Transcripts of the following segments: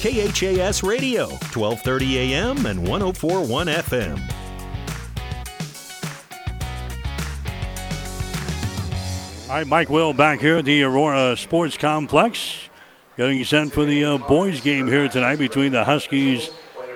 KHAS Radio, 1230 AM and 104.1 FM. All right, Mike Will back here at the Aurora Sports Complex. Getting sent for the boys game here tonight between the Huskies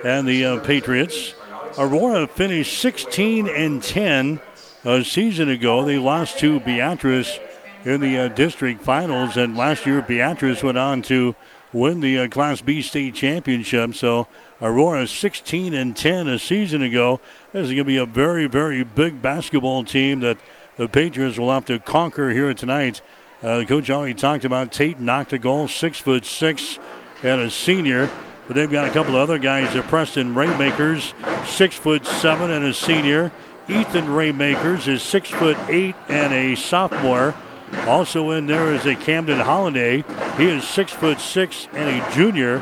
and the Patriots. Aurora finished 16-10 a season ago. They lost to Beatrice in the district finals, and last year Beatrice went on to win the Class B state championship. So Aurora 16-10 a season ago. This is going to be a very, very big basketball team that the Patriots will have to conquer here tonight. Coach already talked about Tate Nachtigal, 6'6", and a senior. But they've got a couple of other guys. The Preston Raymakers, 6'7", and a senior. Ethan Raymakers is 6'8", and a sophomore. Also in there is a Camden Holliday. He is 6'6", and a junior.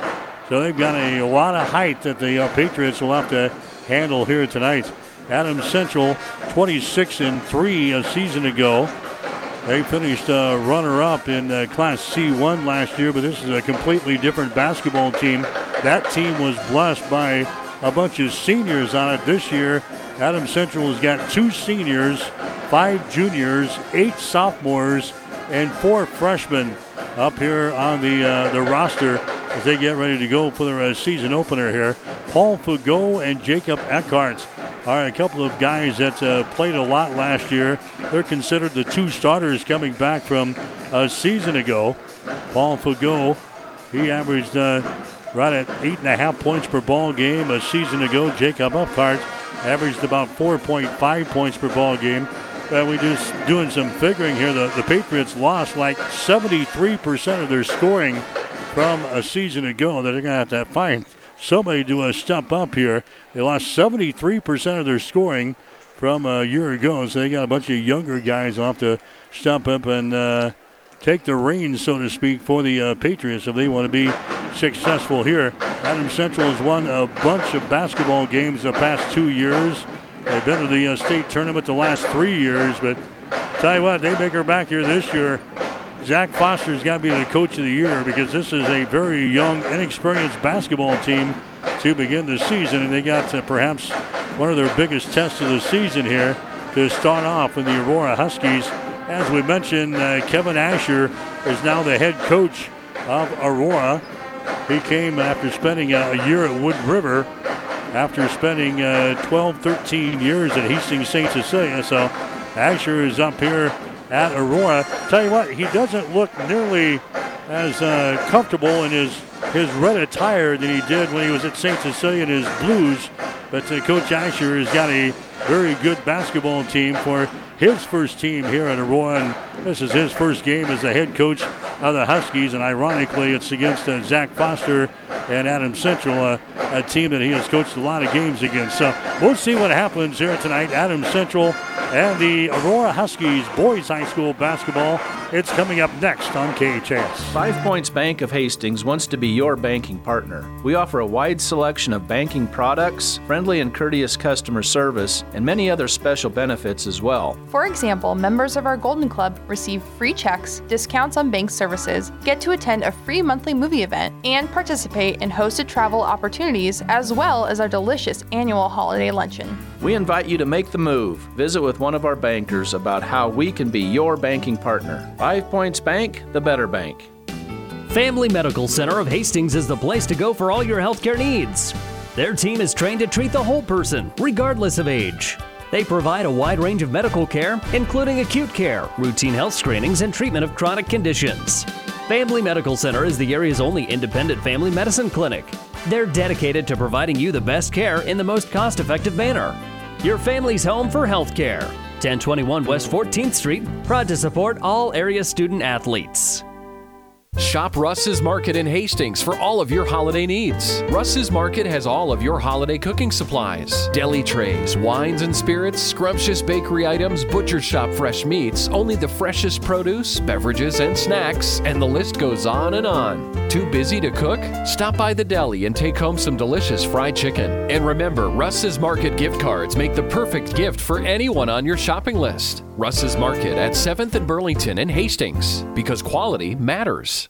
So they've got a lot of height that the Patriots will have to handle here tonight. Adams Central, 26-3 a season ago. They finished runner-up in Class C1 last year, but this is a completely different basketball team. That team was blessed by a bunch of seniors on it this year. Adams Central has got 2 seniors, 5 juniors, 8 sophomores, and 4 freshmen up here on the roster as they get ready to go for their season opener here. Paul Fagot and Jacob Eckhart are a couple of guys that played a lot last year. They're considered the 2 starters coming back from a season ago. Paul Fagot, he averaged right at 8.5 points per ball game a season ago. Jacob Eckhart averaged about 4.5 points per ball game. We're just doing some figuring here. The Patriots lost like 73% of their scoring from a season ago. That they're going to have to find somebody to step up here. They lost 73% of their scoring from a year ago, so they got a bunch of younger guys off to step up and take the reins, so to speak, for the Patriots if they want to be successful here. Adams Central has won a bunch of basketball games the past 2 years. They've been to the state tournament the last 3 years, but tell you what, they make her back here this year. Zach Foster's got to be the coach of the year because this is a very young, inexperienced basketball team to begin the season, and they got to perhaps one of their biggest tests of the season here to start off with the Aurora Huskies. As we mentioned, Kevin Asher is now the head coach of Aurora. He came after spending a year at Wood River, after spending 13 years at Hastings St. Cecilia. So Asher is up here at Aurora. Tell you what, he doesn't look nearly as comfortable in his red attire than he did when he was at St. Cecilia in his blues. But Coach Asher has got a very good basketball team for his first team here at Aurora. And this is his first game as the head coach of the Huskies. And ironically, it's against Zach Foster and Adams Central, a team that he has coached a lot of games against. So we'll see what happens here tonight. Adams Central and the Aurora Huskies boys high school basketball. It's coming up next on KHAS. 5 Points Bank of Hastings wants to be your banking partner. We offer a wide selection of banking products, friendly and courteous customer service, and many other special benefits as well. For example, members of our Golden Club receive free checks, discounts on bank services, get to attend a free monthly movie event, and participate in hosted travel opportunities, as well as our delicious annual holiday luncheon. We invite you to make the move. Visit with one of our bankers about how we can be your banking partner. 5 Points Bank, the better bank. Family Medical Center of Hastings is the place to go for all your healthcare needs. Their team is trained to treat the whole person, regardless of age. They provide a wide range of medical care, including acute care, routine health screenings, and treatment of chronic conditions. Family Medical Center is the area's only independent family medicine clinic. They're dedicated to providing you the best care in the most cost-effective manner. Your family's home for health care. 1021 West 14th Street, proud to support all area student athletes. Shop Russ's Market in Hastings for all of your holiday needs. Russ's Market has all of your holiday cooking supplies. Deli trays, wines and spirits, scrumptious bakery items, butcher shop fresh meats, only the freshest produce, beverages and snacks, and the list goes on and on. Too busy to cook? Stop by the deli and take home some delicious fried chicken. And remember, Russ's Market gift cards make the perfect gift for anyone on your shopping list. Russ's Market at 7th and Burlington in Hastings, because quality matters.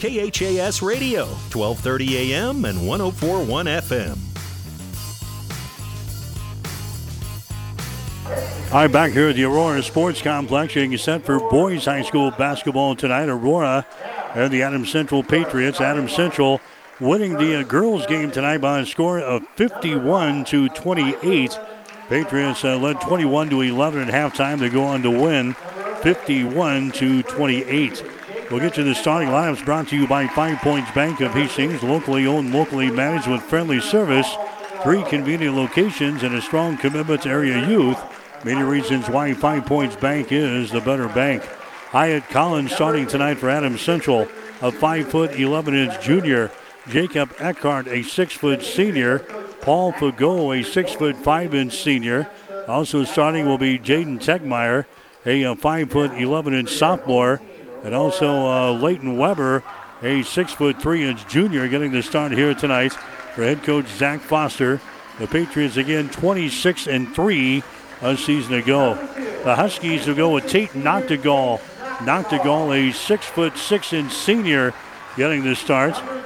KHAS Radio, 1230 AM and 104.1 FM. All right, back here at the Aurora Sports Complex, getting set for boys high school basketball tonight. Aurora and the Adams Central Patriots. Adams Central winning the girls game tonight by a score of 51-28. Patriots led 21-11 at halftime. They go on to win 51-28. We'll get to the starting lineups brought to you by 5 Points Bank of Hastings, locally owned, locally managed with friendly service, 3 convenient locations, and a strong commitment to area youth. Many reasons why 5 Points Bank is the better bank. Hyatt Collins starting tonight for Adams Central, a 5'11" junior. Jacob Eckhart, a 6' senior. Paul Fagot, a 6'5" senior. Also starting will be Jaden Tegmeyer, a 5'11" sophomore. And also Leighton Weber, a 6'3" junior, getting the start here tonight for head coach Zach Foster. The Patriots again 26-3. A season ago. The Huskies will go with Tate Nachtigal. Nachtigal, a 6'6" senior, getting the start. Number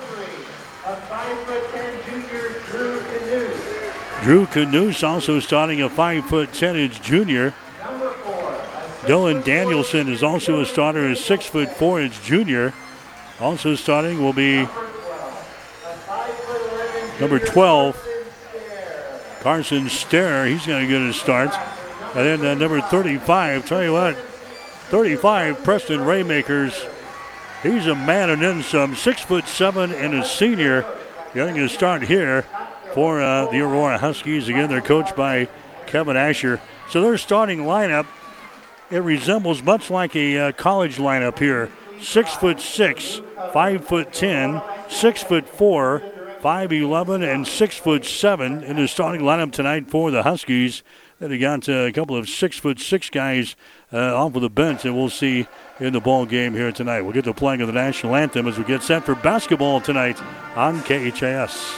3, a 5'10" junior, Drew Canoose. Drew Canoose also starting, a 5'10" junior. Number 4, Dylan Danielson is also a starter, a 6'4" junior. Also starting will be number 12. Carson Stair, he's going to get his start. And then number 35, tell you what, 35, Preston Raymakers. He's a man and then some, 6'7" and a senior, getting his start here for the Aurora Huskies. Again, they're coached by Kevin Asher. So their starting lineup, it resembles much like a college lineup here. 6'6", 5'10", 6'4", 5'11", and 6'7" in the starting lineup tonight for the Huskies. Then they got a couple of 6'6" guys off of the bench that we'll see in the ball game here tonight. We'll get to playing of the national anthem as we get set for basketball tonight on KHAS.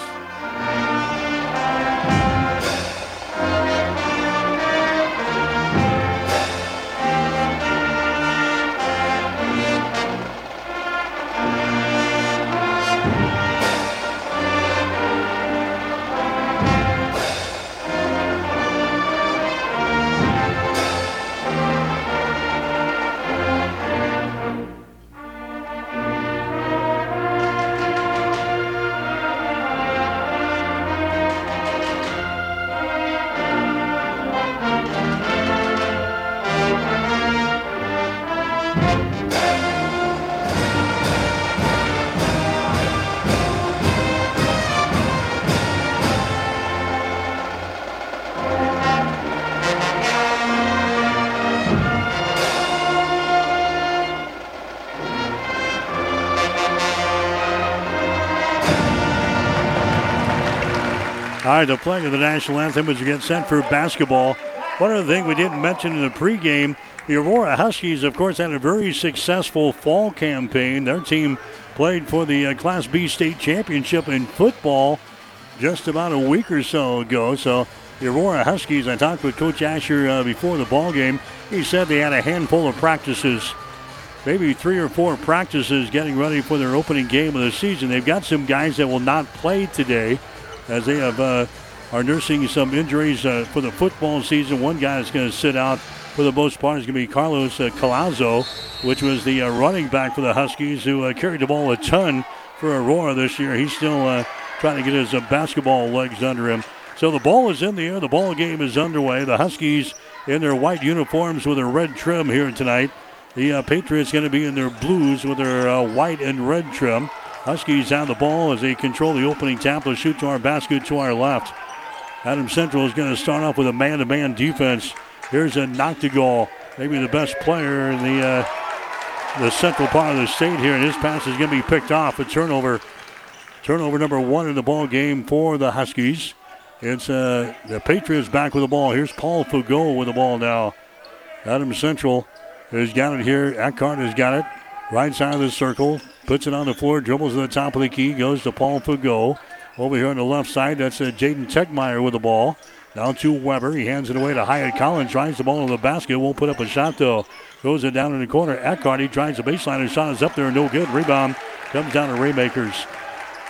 All right, the playing of the national anthem as we get set for basketball. One other thing we didn't mention in the pregame, the Aurora Huskies, of course, had a very successful fall campaign. Their team played for the Class B State Championship in football just about a week or so ago. So the Aurora Huskies, I talked with Coach Asher before the ball game. He said they had a handful of practices, maybe 3 or 4 practices getting ready for their opening game of the season. They've got some guys that will not play today, as they have are nursing some injuries for the football season. One guy that's going to sit out for the most part is going to be Carlos Collazo, which was the running back for the Huskies who carried the ball a ton for Aurora this year. He's still trying to get his basketball legs under him. So the ball is in the air. The ball game is underway. The Huskies in their white uniforms with a red trim here tonight. The Patriots going to be in their blues with their white and red trim. Huskies have the ball as they control the opening tap. They'll shoot to our basket to our left. Adams Central is going to start off with a man-to-man defense. Here's a Nachtigal, maybe the best player in the the central part of the state here, and his pass is going to be picked off. A turnover. Turnover number one in the ball game for the Huskies. It's the Patriots back with the ball. Here's Paul Fagot with the ball now. Adams Central has got it here. Eckhart has got it. Right side of the circle. Puts it on the floor. Dribbles to the top of the key. Goes to Paul Fagot. Over here on the left side, that's Jaden Tegmeyer with the ball. Down to Weber. He hands it away to Hyatt Collins. Drives the ball to the basket. Won't put up a shot, though. Goes it down in the corner. Eckhart, he tries the baseline. His shot is up there. No good. Rebound comes down to Raymakers.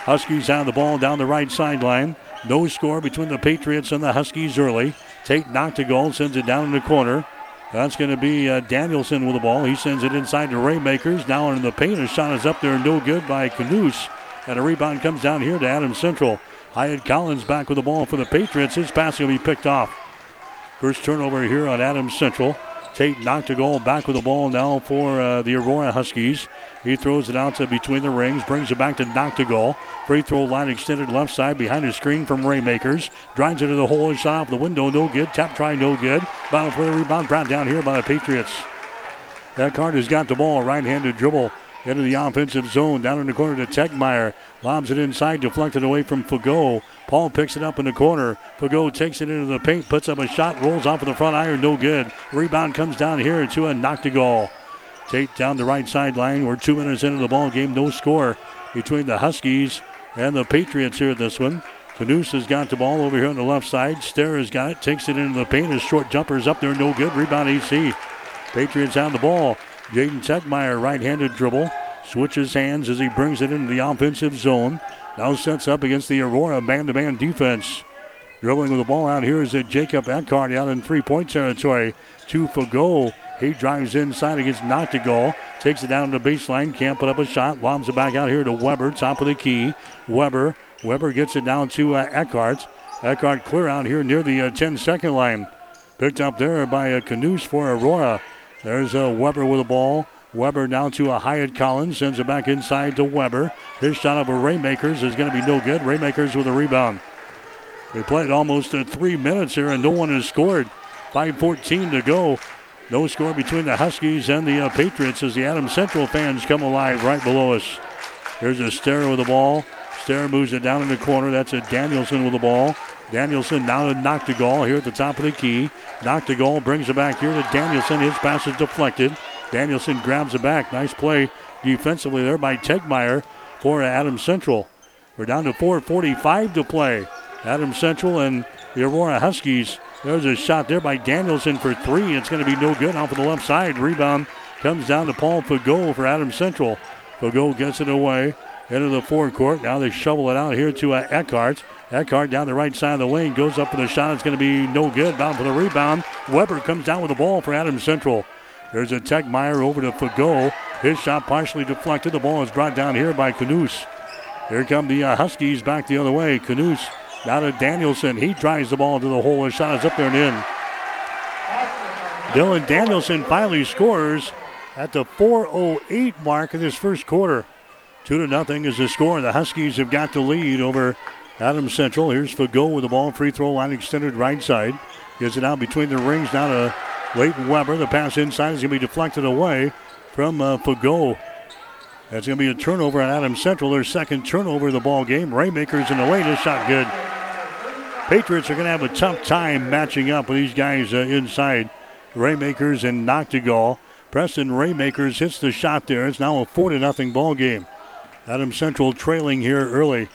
Huskies have the ball down the right sideline. No score between the Patriots and the Huskies early. Tate Nachtigal sends it down in the corner. That's going to be Danielson with the ball. He sends it inside to Raymakers. Now in the paint, his shot is up there, no good by Canoose. And a rebound comes down here to Adams Central. Hyatt Collins back with the ball for the Patriots. His pass will be picked off. First turnover here on Adams Central. Tate Nachtigal back with the ball now for the Aurora Huskies. He throws it out to between the rings, brings it back to Nachtigal. Free throw line extended left side behind the screen from Raymakers. Drives it to the hole, shot off the window, no good. Tap try, no good. Battle for the rebound, brought down here by the Patriots. Eckhart has got the ball, right-handed dribble into the offensive zone. Down in the corner to Tegmeyer. Lobs it inside, deflected away from Fagot. Paul picks it up in the corner. Fagot takes it into the paint, puts up a shot, rolls off of the front iron, no good. Rebound comes down here to a Nachtigal. Tate down the right sideline. We're 2 minutes into the ball game, no score between the Huskies and the Patriots here this one. Canoose has got the ball over here on the left side. Stair has got it, takes it into the paint. His short jumper is up there, no good. Rebound AC. Patriots have the ball. Jaden Tegmeyer, right-handed dribble, switches hands as he brings it into the offensive zone. Now sets up against the Aurora man-to-man defense. Dribbling with the ball out here is Jacob Eckhart out in three-point territory. To Fagot. He drives inside against Nachtigal. Takes it down to the baseline. Can't put up a shot. Lobs it back out here to Weber. Top of the key. Weber gets it down to Eckhart. Eckhart clear out here near the 10-second line. Picked up there by Canoose for Aurora. There's Weber with the ball. Weber now to Hyatt Collins. Sends it back inside to Weber. His shot over Raymakers is going to be no good. Raymakers with a rebound. They played almost 3 minutes here, and no one has scored. 5:14 to go. No score between the Huskies and the Patriots as the Adams Central fans come alive right below us. There's a Stair with the ball. Stair moves it down in the corner. That's a Danielson with the ball. Danielson now to Nachtigal here at the top of the key. Nachtigal brings it back here to Danielson. His pass is deflected. Danielson grabs it back. Nice play defensively there by Tegmeyer for Adams Central. We're down to 4:45 to play. Adams Central and the Aurora Huskies. There's a shot there by Danielson for three. It's going to be no good off of the left side. Rebound comes down to Paul Fagot for Adams Central. Fagot gets it away into the forecourt. Now they shovel it out here to Eckhart. Eckhart down the right side of the lane. Goes up for the shot. It's going to be no good. Bound for the rebound. Weber comes down with the ball for Adams Central. There's a Tegmeyer over to Fagot. His shot partially deflected. The ball is brought down here by Canoose. Here come the Huskies back the other way. Canoose now to Danielson. He drives the ball to the hole. His shot is up there and in. Dylan Danielson finally scores at the 4:08 mark in this first quarter. 2-0 is the score. The Huskies have got the lead over Adams Central. Here's Fagot with the ball. Free throw line extended right side. Gets it out between the rings. Now to Leighton Weber. The pass inside is going to be deflected away from Fagot. That's going to be a turnover on Adams Central. Their second turnover of the ball game. Raymakers in the way. This shot good. Patriots are going to have a tough time matching up with these guys inside. Raymakers and Nachtigal. Preston Raymakers hits the shot there. It's now a 4-0 ball game. Adams Central trailing here early.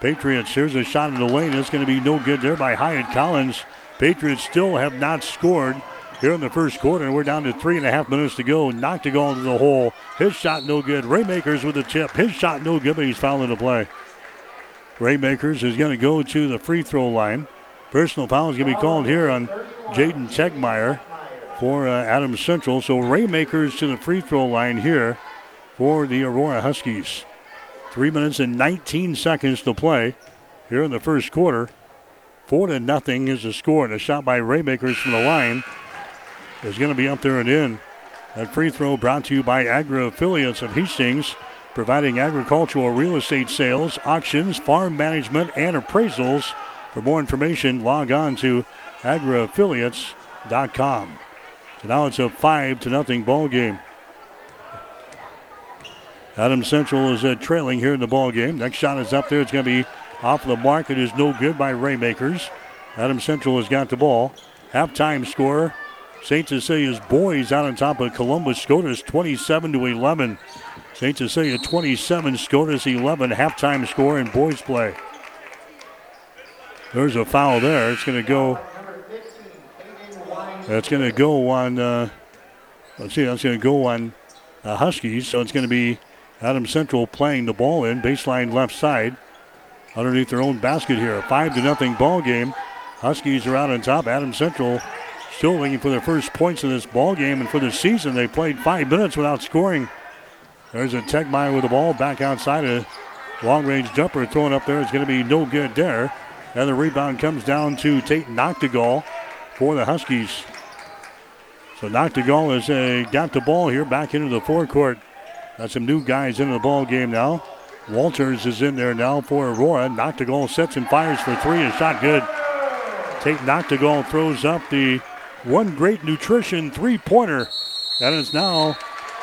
Patriots, here's a shot in the lane. It's going to be no good there by Hyatt Collins. Patriots still have not scored here in the first quarter. We're down to 3.5 minutes to go. Nachtigal to the hole. His shot no good. Raymakers with a tip. His shot no good, but he's fouling the play. Raymakers is going to go to the free throw line. Personal foul is going to be called here on Jaden Tegmeyer for Adams Central. So Raymakers to the free throw line here for the Aurora Huskies. 3 minutes and 19 seconds to play here in the first quarter. 4-0 is the score. And a shot by Raymakers from the line is going to be up there and in. That free throw brought to you by Agri-Affiliates of Hastings, providing agricultural real estate sales, auctions, farm management, and appraisals. For more information, log on to agriaffiliates.com. So now it's a 5-0 ball game. Adams Central is trailing here in the ball game. Next shot is up there. It's going to be off the mark. It is no good by Raymakers. Adams Central has got the ball. Halftime score, St. Cecilia's boys out on top of Columbus Scotus, 27-11. St. Cecilia 27, Scotus 11, halftime score in boys play. There's a foul there. It's going to go. That's going to go on. That's going to go on Huskies. So it's going to be Adams Central playing the ball in baseline left side, underneath their own basket here. A 5-0 ball game. Huskies are out on top. Adams Central still looking for their first points in this ball game and for the season. They played 5 minutes without scoring. There's a Tegmeyer with the ball back outside. A long-range jumper thrown up there. It's going to be no good there. And the rebound comes down to Tate Nachtigal for the Huskies. So Nachtigal has got the ball here back into the forecourt. Got some new guys into the ball game now. Walters is in there now for Aurora. Nachtigal sets and fires for three. A shot good. Tate Nachtigal throws up the One Great Nutrition three-pointer. That is now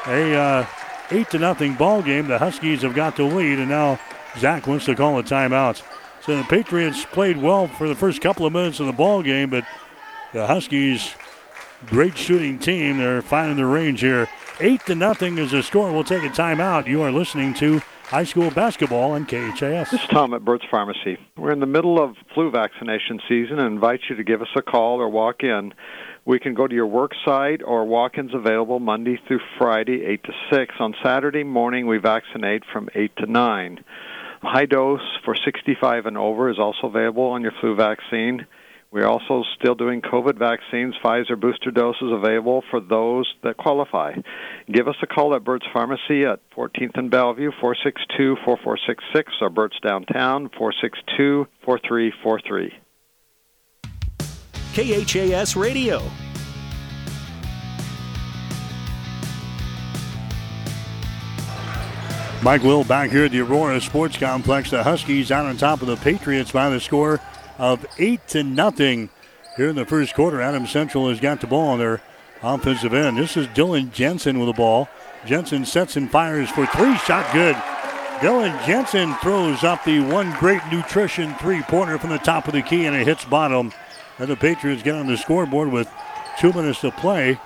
a 8-0 ball game. The Huskies have got the lead, and now Zach wants to call a timeout. So the Patriots played well for the first couple of minutes of the ball game, but the Huskies, great shooting team, they're finding their range here. 8-0 is the score. We'll take a timeout. You are listening to high school basketball on KHAS. This is Tom at Burt's Pharmacy. We're in the middle of flu vaccination season and invite you to give us a call or walk in. We can go to your work site, or walk-ins available Monday through Friday, 8 to 6. On Saturday morning, we vaccinate from 8 to 9. High dose for 65 and over is also available on your flu vaccine. We're also still doing COVID vaccines. Pfizer booster doses available for those that qualify. Give us a call at Burt's Pharmacy at 14th and Bellevue, 462-4466, or Burt's Downtown, 462-4343. KHAS Radio. Mike Will back here at the Aurora Sports Complex. The Huskies out on top of the Patriots by the score of 8-0 here in the first quarter. Adams Central has got the ball on their offensive end. This is Dylan Jensen with the ball. Jensen sets and fires for three. Shot good. Dylan Jensen throws up the One Great Nutrition three-pointer from the top of the key, and it hits bottom. And the Patriots get on the scoreboard with 2 minutes to play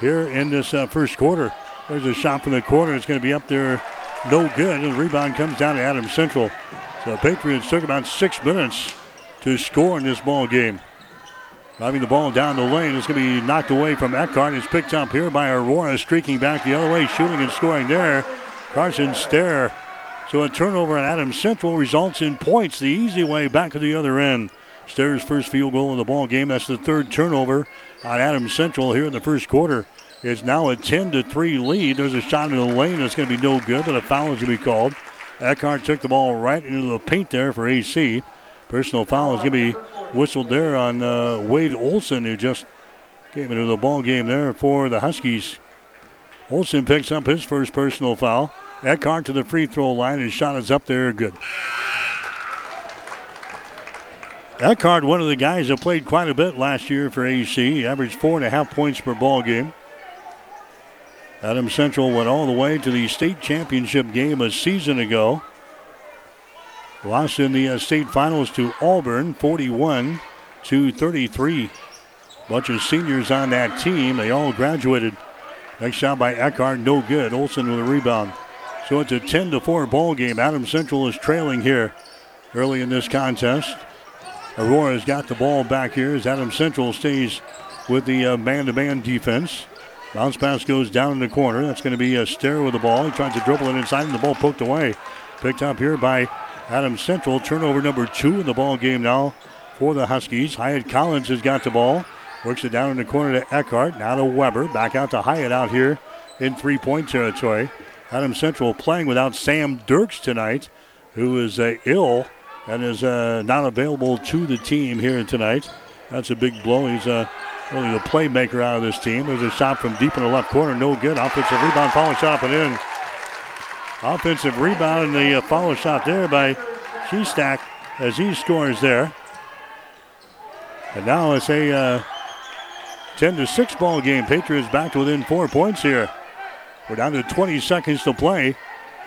here in this first quarter. There's a shot from the corner. It's going to be up there. No good. The rebound comes down to Adams Central. So the Patriots took about 6 minutes to score in this ball game. Driving the ball down the lane. It's going to be knocked away from Eckhart. It's picked up here by Aurora, streaking back the other way, shooting and scoring there. Carson Stair. So a turnover at Adams Central results in points. The easy way back to the other end. Stair's first field goal of the ball game. That's the third turnover on Adams Central here in the first quarter. It's now a 10-3 lead. There's a shot in the lane that's going to be no good, but a foul is going to be called. Eckhart took the ball right into the paint there for AC. Personal foul is going to be whistled there on Wade Olson, who just came into the ball game there for the Huskies. Olson picks up his first personal foul. Eckhart to the free throw line. His shot is up there. Good. Eckhart, one of the guys that played quite a bit last year for AC. He averaged 4.5 points per ball game. Adams Central went all the way to the state championship game a season ago. Lost in the state finals to Auburn, 41-33. Bunch of seniors on that team. They all graduated. Next shot by Eckhart, no good. Olsen with a rebound. So it's a 10-4 ball game. Adams Central is trailing here early in this contest. Aurora's got the ball back here as Adams Central stays with the man-to-man defense. Bounce pass goes down in the corner. That's going to be a Stair with the ball. He tries to dribble it inside, and the ball poked away. Picked up here by Adams Central. Turnover number 2 in the ball game now for the Huskies. Hyatt Collins has got the ball. Works it down in the corner to Eckhart. Now to Weber. Back out to Hyatt out here in three-point territory. Adams Central playing without Sam Dirks tonight, who is ill and is not available to the team here tonight. That's a big blow. He's only the playmaker out of this team. There's a shot from deep in the left corner. No good. Offensive rebound, follow shot, and in. Offensive rebound and the follow shot there by Shestack as he scores there. And now it's a 10-6 ball game. Patriots back to within 4 points here. We're down to 20 seconds to play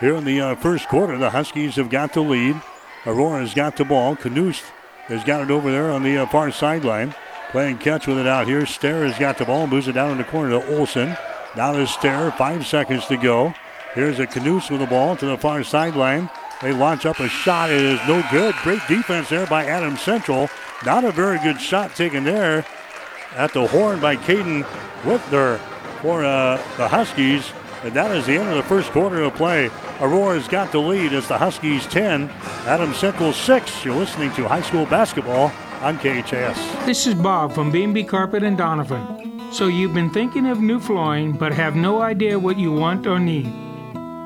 Here in the first quarter, the Huskies have got the lead. Aurora's got the ball. Canoose has got it over there on the far sideline. Playing catch with it out here. Stair has got the ball. Moves it down in the corner to Olson. Now to Stair. 5 seconds to go. Here's a Canoose with the ball to the far sideline. They launch up a shot. It is no good. Great defense there by Adams Central. Not a very good shot taken there at the horn by Caden Whitner for the Huskies. And that is the end of the first quarter of play. Aurora's got the lead as the Huskies 10, Adams Central 6. You're listening to high school basketball on KHAS. This is Bob from B&B Carpet and Donovan. So you've been thinking of new flooring but have no idea what you want or need.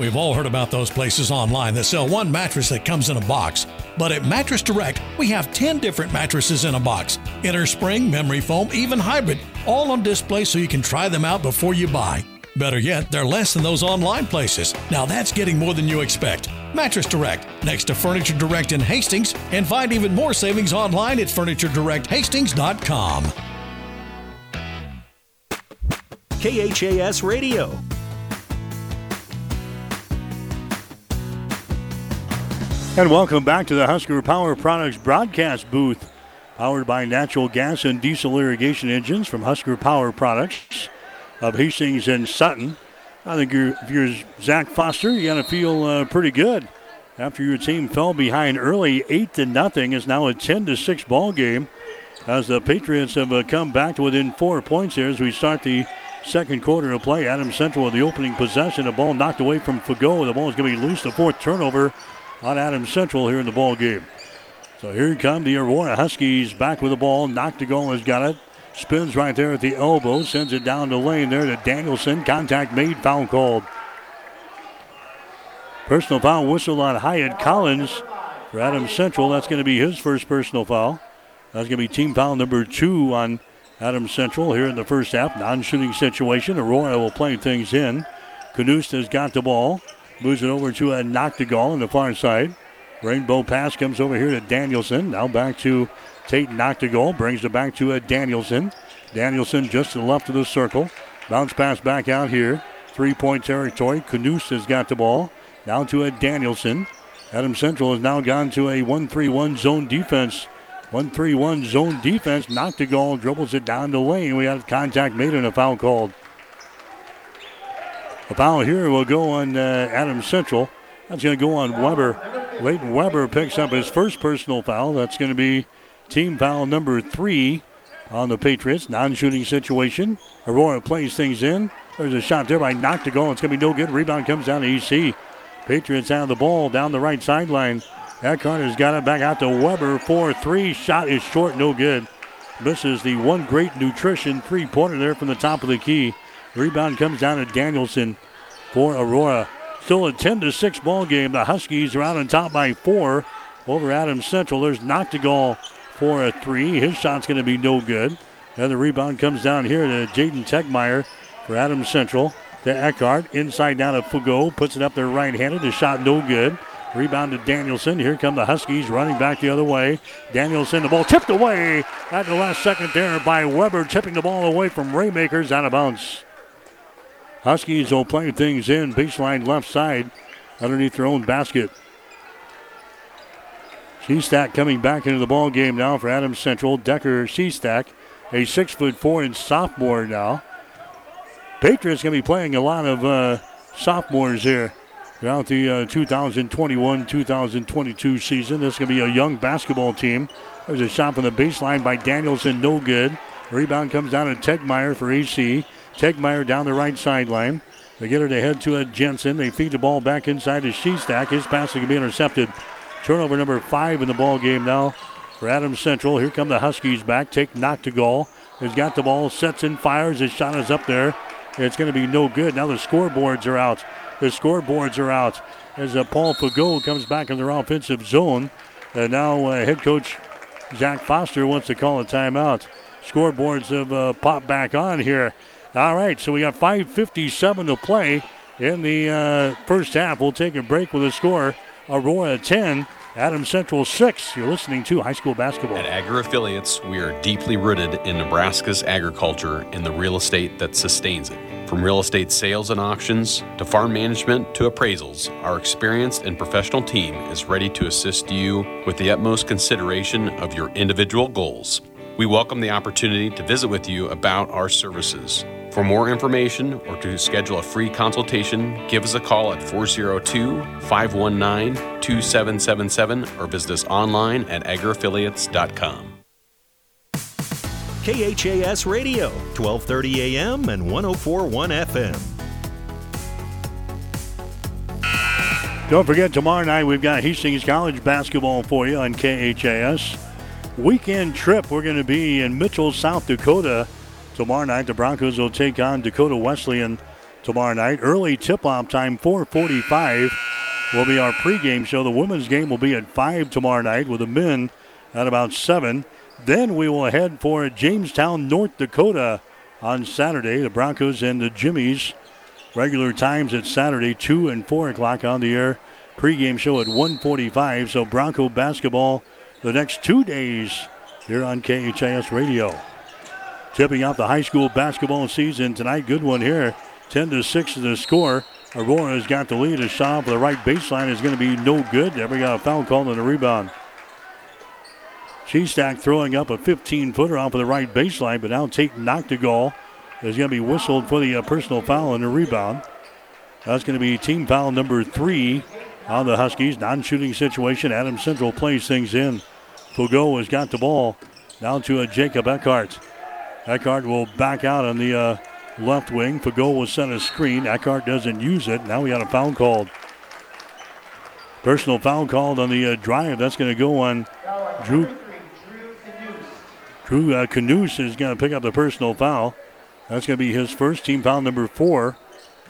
We've all heard about those places online that sell one mattress that comes in a box. But at Mattress Direct, we have 10 different mattresses in a box. Innerspring, memory foam, even hybrid, all on display so you can try them out before you buy. Better yet, they're less than those online places. Now that's getting more than you expect. Mattress Direct, next to Furniture Direct in Hastings, and find even more savings online at FurnitureDirectHastings.com. KHAS Radio. And welcome back to the Husker Power Products broadcast booth. Powered by natural gas and diesel irrigation engines from Husker Power Products of Hastings and Sutton. I think if you're Zach Foster, you're going to feel pretty good. After your team fell behind early, 8-0 is now a 10-6 ball game. As the Patriots have come back to within 4 points here as we start the second quarter of play. Adams Central with the opening possession. The ball knocked away from Fagot. The ball is going to be loose. The fourth turnover on Adams Central here in the ball game. So here come the Aurora Huskies back with the ball. Nachtigal has got it. Spins right there at the elbow. Sends it down the lane there to Danielson. Contact made. Foul called. Personal foul whistle on Hyatt Collins for Adams Central. That's going to be his first personal foul. That's going to be team foul number 2 on Adams Central here in the first half. Non-shooting situation. Aurora will play things in. Canoose has got the ball. Moves it over to Nachtigal on the far side. Rainbow pass comes over here to Danielson. Now back to Tate Nachtigal. Brings it back to Danielson. Danielson just to the left of the circle. Bounce pass back out here. 3-point territory. Canoose has got the ball. Now to Danielson. Adams Central has now gone to a 1-3-1 zone defense. 1-3-1 zone defense. Nachtigal dribbles it down the lane. We have contact made and a foul called. The foul here will go on Adams Central. That's going to go on Weber. Leighton Weber picks up his first personal foul. That's going to be team foul number 3 on the Patriots. Non-shooting situation. Aurora plays things in. There's a shot there by Nachtigal. It's going to be no good. Rebound comes down to EC. Patriots have the ball down the right sideline. Eckhart has got it back out to Weber. 4-3. Shot is short. No good. Misses the One Great Nutrition three-pointer there from the top of the key. Rebound comes down to Danielson for Aurora. Still a 10-6 ball game. The Huskies are out on top by 4 over Adams Central. There's Nachtigal for a 3. His shot's going to be no good. And the rebound comes down here to Jaden Tegmeyer for Adams Central. To Eckhart. Inside down to Fagot. Puts it up there right-handed. The shot no good. Rebound to Danielson. Here come the Huskies running back the other way. Danielson, the ball tipped away at the last second there by Weber. Tipping the ball away from Raymakers out of bounds. Huskies will play things in. Baseline left side underneath their own basket. Shestack coming back into the ball game now for Adams Central. Decker Shestack, a 6'4" sophomore now. Patriots going to be playing a lot of sophomores here throughout the 2021-2022 season. This is going to be a young basketball team. There's a shot from the baseline by Danielson. No good. Rebound comes down to Tegmeyer for AC. Tegmeyer down the right sideline. They get her to head to Jensen. They feed the ball back inside to Shestack. His pass can be intercepted. Turnover number 5 in the ball game now for Adams Central. Here come the Huskies back. Tate Nachtigal has got the ball, sets and fires. His shot is up there. It's going to be no good. Now the scoreboards are out. The scoreboards are out as Paul Fagot comes back in their offensive zone. And now head coach Zach Foster wants to call a timeout. Scoreboards have popped back on here. All right, so we got 5:57 to play in the first half. We'll take a break with a score. Aurora 10, Adams Central 6. You're listening to high school basketball. At Agri-Affiliates, we are deeply rooted in Nebraska's agriculture and the real estate that sustains it. From real estate sales and auctions to farm management to appraisals, our experienced and professional team is ready to assist you with the utmost consideration of your individual goals. We welcome the opportunity to visit with you about our services. For more information or to schedule a free consultation, give us a call at 402-519-2777 or visit us online at agriaffiliates.com. KHAS Radio, 1230 AM and 104.1 FM. Don't forget, tomorrow night we've got Hastings College basketball for you on KHAS. Weekend trip, we're going to be in Mitchell, South Dakota. Tomorrow night, the Broncos will take on Dakota Wesleyan tomorrow night. Early tip-off time, 4:45, will be our pregame show. The women's game will be at 5 tomorrow night with the men at about 7. Then we will head for Jamestown, North Dakota on Saturday. The Broncos and the Jimmies, regular times at Saturday, 2 and 4 o'clock on the air. Pregame show at 1:45, so Bronco basketball the next 2 days here on KHAS Radio. Tipping off the high school basketball season tonight. Good one here. 10-6 is the score. Aurora's got the lead. A shot for the right baseline is going to be no good. Ever got a foul called on the rebound. Shestack throwing up a 15-footer off of the right baseline, but now Tate Nachtigal is going to be whistled for the personal foul and the rebound. That's going to be team foul number 3 on the Huskies. Non-shooting situation. Adams Central plays things in. Fogo has got the ball. Down to Jacob Eckhart. Eckhart will back out on the left wing. Fagot will set a screen. Eckhart doesn't use it. Now we got a foul called. Personal foul called on the drive. That's going to go on Drew Canoose is going to pick up the personal foul. That's going to be his first, team foul number 4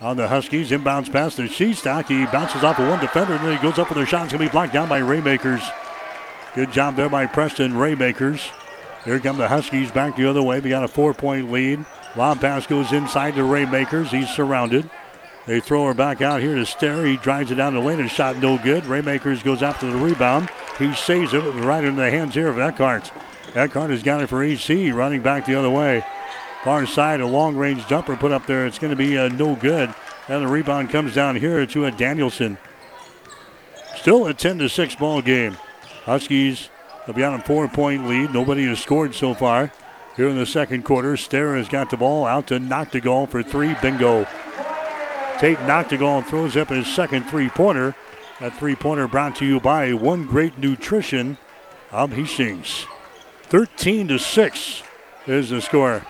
on the Huskies. Inbounds pass to Shestack. He bounces off of one defender, and then he goes up for the shot. It's going to be blocked down by Raymakers. Good job there by Preston Raymakers. Here come the Huskies back the other way. We got a 4-point lead. Lob pass goes inside to Raymakers. He's surrounded. They throw her back out here to Stair. He drives it down the lane. A shot no good. Raymakers goes after the rebound. He saves it right into the hands here of Eckhart. Eckhart has got it for EC, running back the other way. Far side, a long-range jumper put up there. It's going to be no good. And the rebound comes down here to a Danielson. Still a 10-6 ball game. Huskies have got a 4-point lead. Nobody has scored so far here in the second quarter. Stair has got the ball out to Nachtigal for 3. Bingo. Tate Nachtigal throws up his second three-pointer. That three-pointer brought to you by One Great Nutrition of Hastings. 13-6 is the score.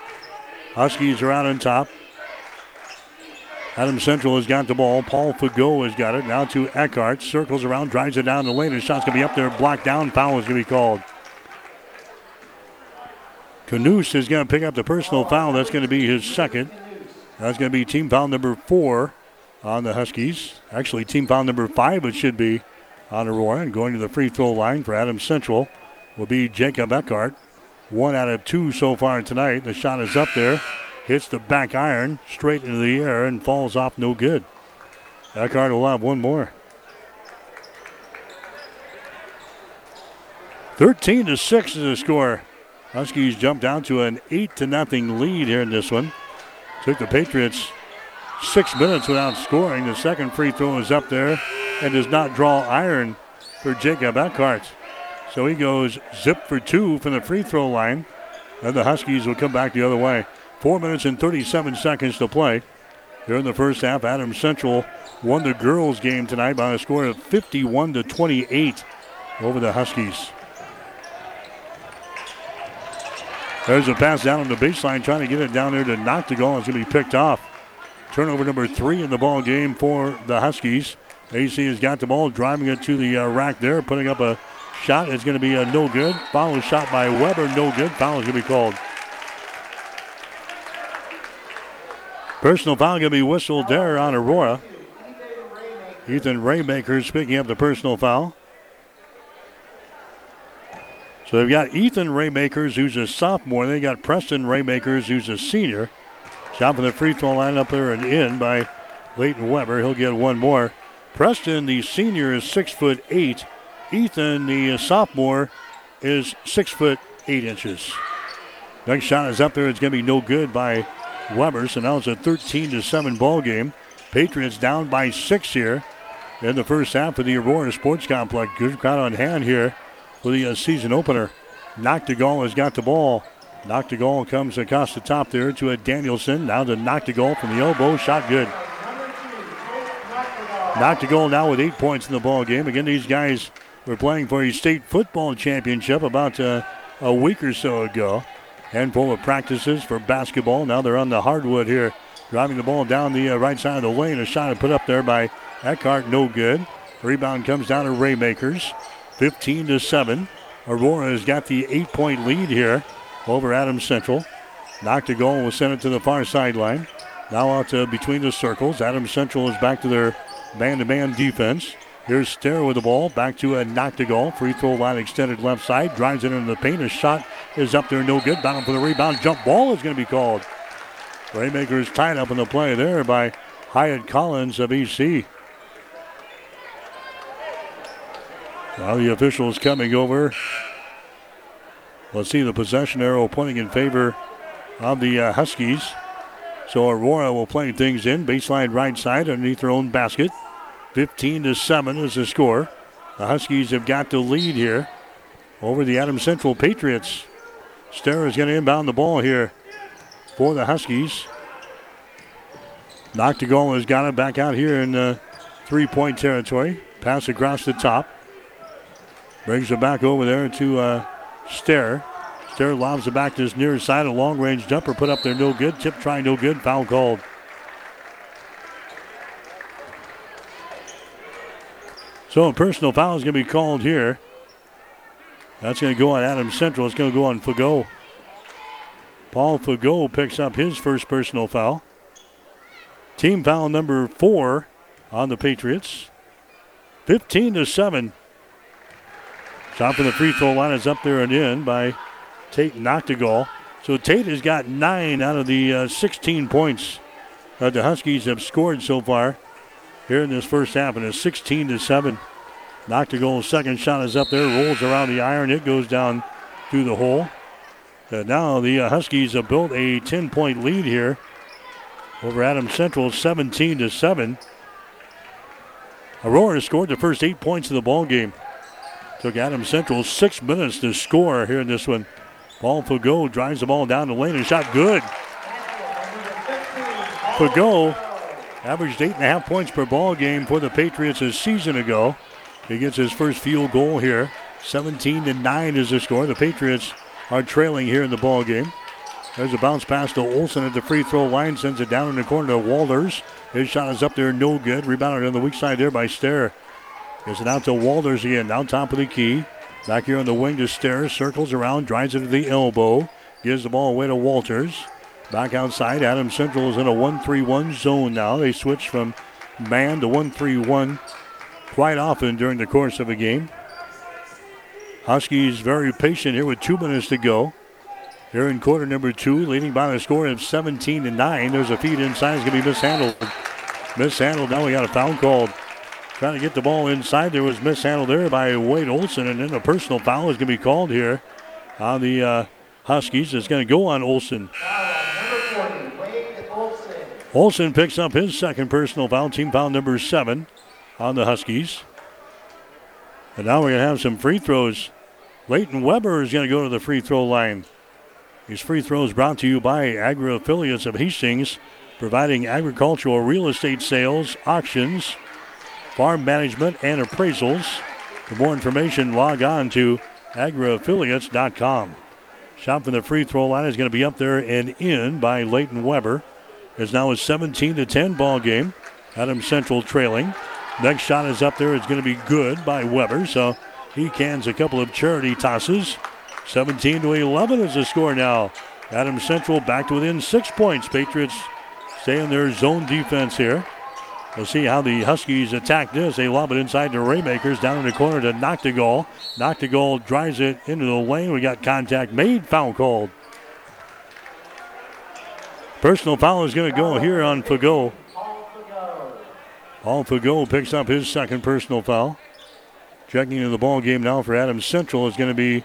Huskies are out on top. Adams Central has got the ball. Paul Fagot has got it. Now to Eckhart. Circles around, drives it down the lane. His shot's going to be up there. Blocked down. Foul is going to be called. Canoose is going to pick up the personal foul. That's going to be his second. That's going to be team foul number 4 on the Huskies. Actually, team foul number 5, it should be, on Aurora. And going to the free throw line for Adams Central will be Jacob Eckhart. 1 out of 2 so far tonight. The shot is up there. Hits the back iron straight into the air and falls off no good. Eckhart will have one more. 13-6 is the score. Huskies jumped down to an 8-0 lead here in this one. Took the Patriots 6 minutes without scoring. The second free throw is up there and does not draw iron for Jacob Eckhart. So he goes zip for 2 from the free throw line. And the Huskies will come back the other way. 4 minutes and 37 seconds to play. Here in the first half, Adams Central won the girls' game tonight by a score of 51-28 over the Huskies. There's a pass down on the baseline, trying to get it down there to Nachtigal. It's going to be picked off. Turnover number 3 in the ball game for the Huskies. AC has got the ball, driving it to the rack there, putting up a shot. It's going to be a no good. Foul shot by Weber, no good. Foul is going to be called. Personal foul going to be whistled there on Aurora. Ethan Raymakers picking up the personal foul. So they've got Ethan Raymakers, who's a sophomore. They got Preston Raymakers, who's a senior. Chopping the free throw line up there and in by Leighton Weber. He'll get one more. Preston, the senior, is 6'8". Ethan, the sophomore, is 6'8". Next shot is up there. It's going to be no good by Weber. So now it's a 13-7 ball game. Patriots down by 6 here in the first half of the Aurora Sports Complex. Good crowd on hand here for the season opener. Nachtigal has got the ball. Nachtigal comes across the top there to a Danielson. Now to Nachtigal from the elbow. Shot good. Nachtigal now with 8 points in the ball game. Again, these guys were playing for a state football championship about a week or so ago. Handful of practices for basketball. Now they're on the hardwood here. Driving the ball down the right side of the lane. A shot put up there by Eckhart. No good. Rebound comes down to Raymakers. 15-7. Aurora has got the 8-point lead here over Adams Central. Nachtigal will send it to the far sideline. Now out to between the circles. Adams Central is back to their man-to-man defense. Here's Stair with the ball. Back to a Nachtigal. Free throw line extended left side. Drives it into the paint. A shot is up there. No good. Bound for the rebound. Jump ball is going to be called. Raymakers tied up in the play there by Hyatt Collins of EC. Now the officials coming over. Let's see the possession arrow pointing in favor of the Huskies. So Aurora will play things in. Baseline right side underneath their own basket. 15-7 is the score. The Huskies have got the lead here over the Adams Central Patriots. Stair is going to inbound the ball here for the Huskies. Nachtigal has got it back out here in three-point territory. Pass across the top. Brings it back over there to Stair. Stair lobs it back to his near side. A long-range jumper put up there. No good. Tip try. No good. Foul called. So a personal foul is going to be called here. That's going to go on Adams Central. It's going to go on Fagot. Paul Fagot picks up his first personal foul. Team foul number 4 on the Patriots. 15-7. Shot from the free throw line is up there and in by Tate Nachtigal. So Tate has got 9 out of the 16 points that the Huskies have scored so far here in this first half. And it's 16-7. Nachtigal's second shot is up there, rolls around the iron. It goes down through the hole. And now the Huskies have built a 10-point lead here over Adams Central, 17-7. Aurora scored the first 8 points of the ball game. Took Adams Central 6 minutes to score here in this one. Paul Fagot drives the ball down the lane and shot good. Fagot averaged 8.5 points per ball game for the Patriots a season ago. He gets his first field goal here. 17-9 is the score. The Patriots are trailing here in the ball game. There's a bounce pass to Olsen at the free throw line. Sends it down in the corner to Walters. His shot is up there, no good. Rebounded on the weak side there by Stair. It's it out to Walters again, down top of the key. Back here on the wing to Stair, circles around, drives it to the elbow. Gives the ball away to Walters. Back outside, Adams Central is in a 1-3-1 zone now. They switch from man to 1-3-1 quite often during the course of a game. Huskies very patient here with 2 minutes to go. Here in quarter number 2, leading by the score of 17-9. There's a feed inside, it's going to be mishandled. Mishandled, now we got a foul called. Trying to get the ball inside. There was mishandled there by Wade Olson. And then a personal foul is going to be called here on the Huskies. It's going to go on Olson. Number 40, Wade Olson. Olson picks up his second personal foul. Team foul number 7 on the Huskies. And now we're going to have some free throws. Leighton Weber is going to go to the free throw line. These free throws brought to you by Agri-Affiliates of Hastings, providing agricultural real estate sales, auctions, farm management, and appraisals. For more information, log on to agriaffiliates.com. Shot from the free throw line is going to be up there and in by Leighton Weber. It's now a 17-10 ball game. Adams Central trailing. Next shot is up there. It's going to be good by Weber, so he cans a couple of charity tosses. 17-11 is the score now. Adams Central back to within 6 points. Patriots stay in their zone defense here. We'll see how the Huskies attack this. They lob it inside to Raymakers, down in the corner to Nachtigal. Nachtigal drives it into the lane. We got contact made, foul called. Personal foul is going to go here on Fagot. Paul Fagot picks up his second personal foul. Checking into the ball game now for Adams Central is going to be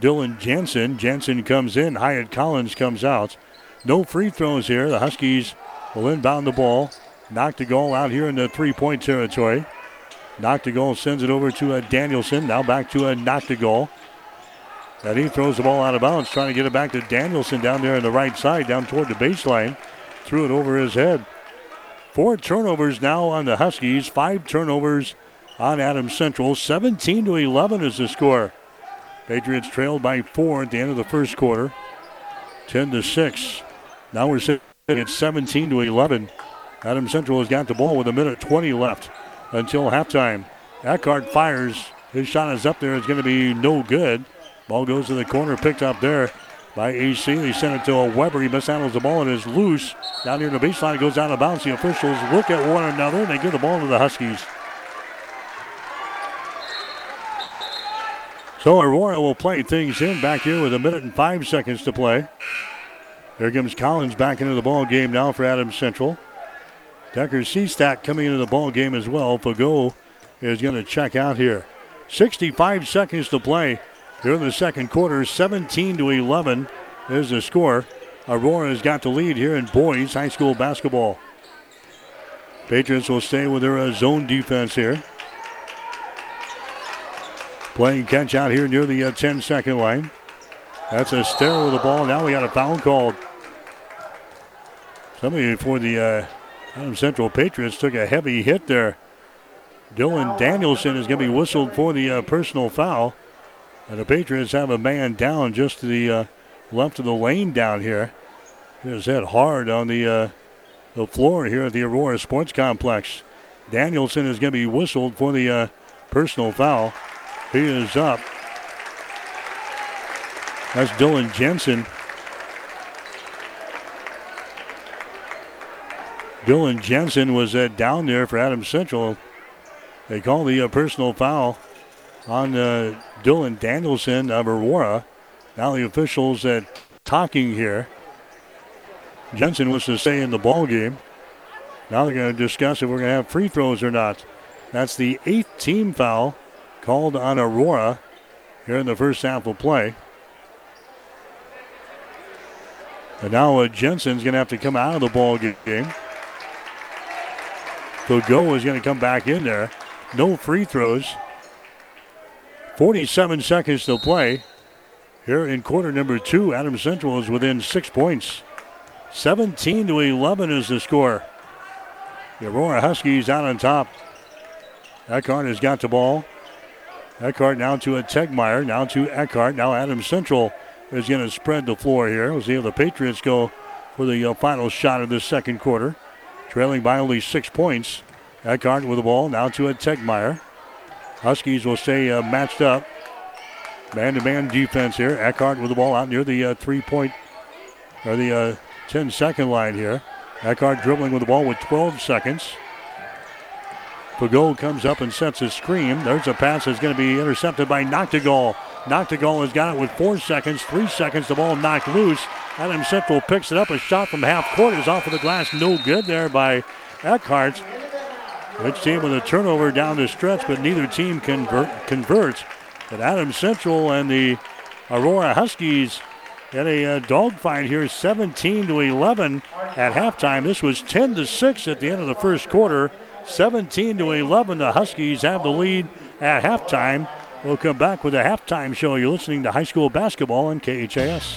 Dylan Jensen. Jensen comes in. Hyatt Collins comes out. No free throws here. The Huskies will inbound the ball. Nachtigal out here in the three-point territory. Nachtigal sends it over to Danielson. Now back to Nachtigal. And he throws the ball out of bounds, trying to get it back to Danielson down there on the right side, down toward the baseline. Threw it over his head. 4 turnovers now on the Huskies. 5 turnovers on Adams Central. 17-11 is the score. Patriots trailed by 4 at the end of the first quarter. 10-6. Now we're sitting at 17-11. Adams Central has got the ball with a minute 20 left until halftime. Eckhart fires. His shot is up there. It's going to be no good. Ball goes to the corner, picked up there by AC. They sent it to a Weber. He mishandles the ball and is loose. Down here in the baseline, it goes out of bounds. The officials look at one another, and they give the ball to the Huskies. So Aurora will play things in back here with a minute and 5 seconds to play. Here comes Collins back into the ball game now for Adams Central. Decker Shestack coming into the ball game as well. Fagot is going to check out here. 65 seconds to play here in the second quarter. 17-11 is the score. Aurora has got the lead here in boys high school basketball. Patriots will stay with their zone defense here. Playing catch out here near the 10-second line. That's a Stair with the ball. Now we got a foul called. Somebody for the Adams Central Patriots took a heavy hit there. Dylan Danielson is going to be whistled for the personal foul. And the Patriots have a man down just to the left of the lane down here. His head hard on the floor here at the Aurora Sports Complex. Danielson is going to be whistled for the personal foul. He is up. That's Dylan Jensen. Dylan Jensen was down there for Adams Central. They call the personal foul on Dylan Danielson of Aurora. Now the officials talking here. Jensen was to stay in the ball game. Now they're going to discuss if we're going to have free throws or not. That's the 8th team foul called on Aurora here in the first half of play. And now Jensen's going to have to come out of the ball game. Fagot is going to come back in there. No free throws. 47 seconds to play. Here in quarter number 2, Adams Central is within 6 points. 17-11 is the score. The Aurora Huskies out on top. Eckhart has got the ball. Eckhart now to Tegmeyer, now to Eckhart. Now Adams Central is going to spread the floor here. We'll see if the Patriots go for the final shot of this second quarter. Trailing by only 6 points. Eckhart with the ball, now to Tegmeyer. Huskies will stay matched up. Man-to-man defense here. Eckhart with the ball out near the 3-point, or the 10-second line here. Eckhart dribbling with the ball with 12 seconds. Fagot comes up and sets his screen. There's a pass that's going to be intercepted by Nachtigal. Nachtigal has got it with 4 seconds, 3 seconds. The ball knocked loose. Adams Central picks it up. A shot from half court is off of the glass. No good there by Eckhart. Each team with a turnover down the stretch, but neither team converts. But Adams Central and the Aurora Huskies in a dogfight here, 17-11 at halftime. This was 10-6 at the end of the first quarter. 17-11, the Huskies have the lead at halftime. We'll come back with a halftime show. You're listening to high school basketball on KHAS.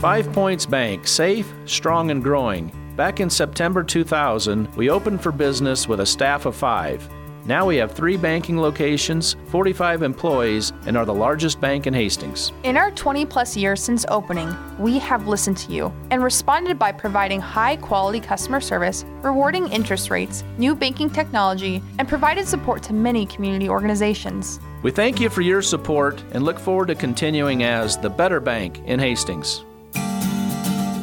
5 Points Bank, safe, strong, and growing. Back in September 2000, we opened for business with a staff of 5. Now we have 3 banking locations, 45 employees, and are the largest bank in Hastings. In our 20-plus years since opening, we have listened to you and responded by providing high-quality customer service, rewarding interest rates, new banking technology, and provided support to many community organizations. We thank you for your support and look forward to continuing as the better bank in Hastings.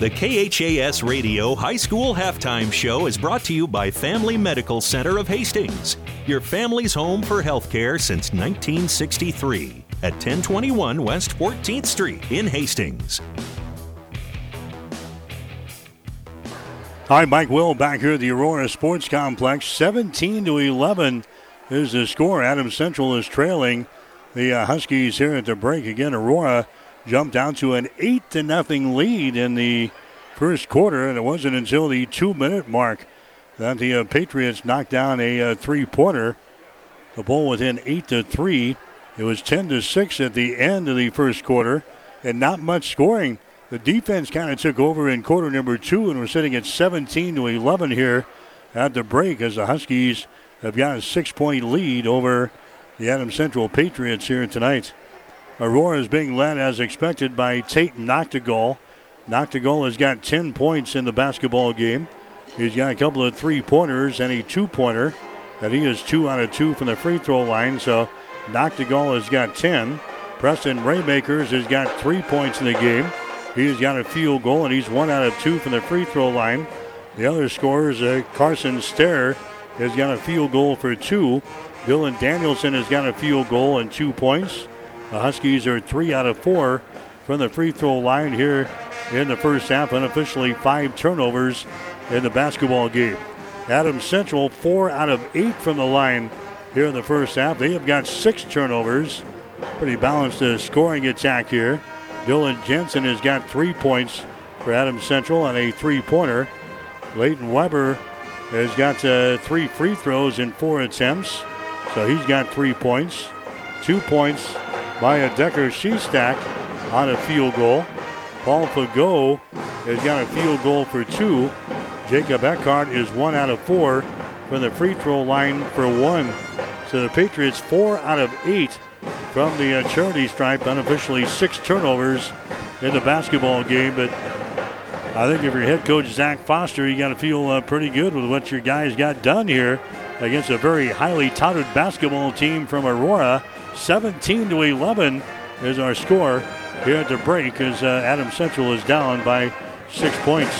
The KHAS Radio High School Halftime Show is brought to you by Family Medical Center of Hastings, your family's home for healthcare since 1963 at 1021 West 14th Street in Hastings. Hi, Mike Will back here at the Aurora Sports Complex. 17-11 is the score. Adams Central is trailing the Huskies here at the break. Again, Aurora jumped out to an 8-0 lead in the first quarter, and it wasn't until the 2-minute mark that the Patriots knocked down a three-pointer. The ball within 8-3. It was 10-6 at the end of the first quarter, and not much scoring. The defense kind of took over in quarter number 2, and we're sitting at 17-11 here at the break as the Huskies have got a 6-point lead over the Adams Central Patriots here tonight. Aurora is being led, as expected, by Tate Nachtigal. Nachtigal has got 10 points in the basketball game. He's got a couple of three-pointers and a two-pointer. And he is 2 out of 2 from the free throw line, so Nachtigal has got 10. Preston Raymakers has got 3 points in the game. He's got a field goal, and he's 1 out of 2 from the free throw line. The other scorers, Carson Stair has got a field goal for 2. Dylan Danielson has got a field goal and 2 points. The Huskies are 3 out of 4 from the free throw line here in the first half. Unofficially 5 turnovers in the basketball game. Adams Central 4 out of 8 from the line here in the first half. They have got 6 turnovers. Pretty balanced scoring attack here. Dylan Jensen has got 3 points for Adams Central on a three-pointer. Leighton Weber has got 3 free throws in 4 attempts. So he's got 3 points. 2 points by a Decker Shestack on a field goal. Paul Fagot has got a field goal for 2. Jacob Eckhart is 1 out of 4 from the free throw line for 1. So the Patriots 4 out of 8 from the charity stripe. Unofficially 6 turnovers in the basketball game. But I think if you're head coach Zach Foster, you got to feel pretty good with what your guys got done here against a very highly touted basketball team from Aurora. 17-11 is our score here at the break as Adams Central is down by 6 points.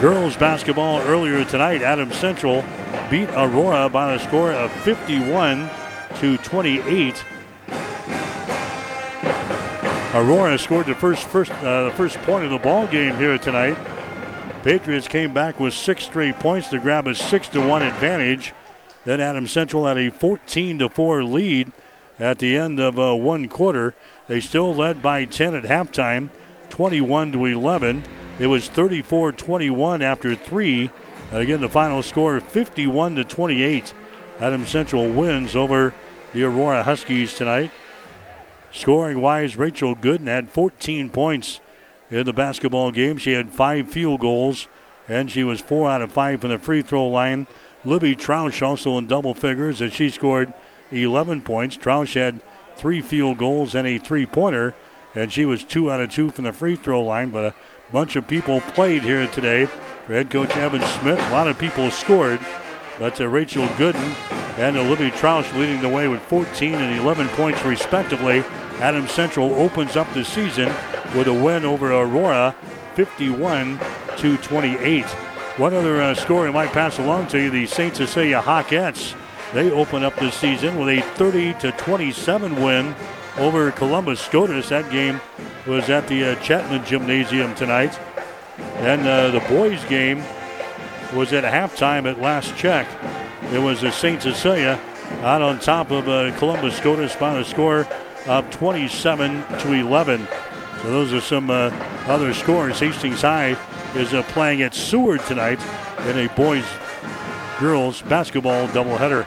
Girls basketball earlier tonight, Adams Central beat Aurora by a score of 51-28. Aurora scored the first point of the ball game here tonight. Patriots came back with 6 straight points to grab a 6-1 advantage. Then Adams Central had a 14-4 lead at the end of one quarter. They still led by 10 at halftime, 21-11. It was 34-21 after 3. And again, the final score, 51-28. Adams Central wins over the Aurora Huskies tonight. Scoring-wise, Rachel Gooden had 14 points in the basketball game. She had 5 field goals, and she was 4 out of 5 from the free throw line. Libby Trouch also in double figures as she scored 11 points. Trouch had 3 field goals and a three-pointer, and she was 2 out of 2 from the free throw line. But a bunch of people played here today for head coach Evan Smith. A lot of people scored. That's Rachel Gooden and Olivia Troush leading the way with 14 and 11 points respectively. Adams Central opens up the season with a win over Aurora, 51-28. One other score we might pass along to you, the St. Cecilia Hawkettes. They open up the season with a 30-27 win over Columbus Scotus. That game was at the Chapman Gymnasium tonight. And the boys game was at halftime at last check. It was St. Cecilia out on top of Columbus Scotus by a score of 27-11. So those are some other scores. Hastings High is playing at Seward tonight in a boys-girls basketball doubleheader.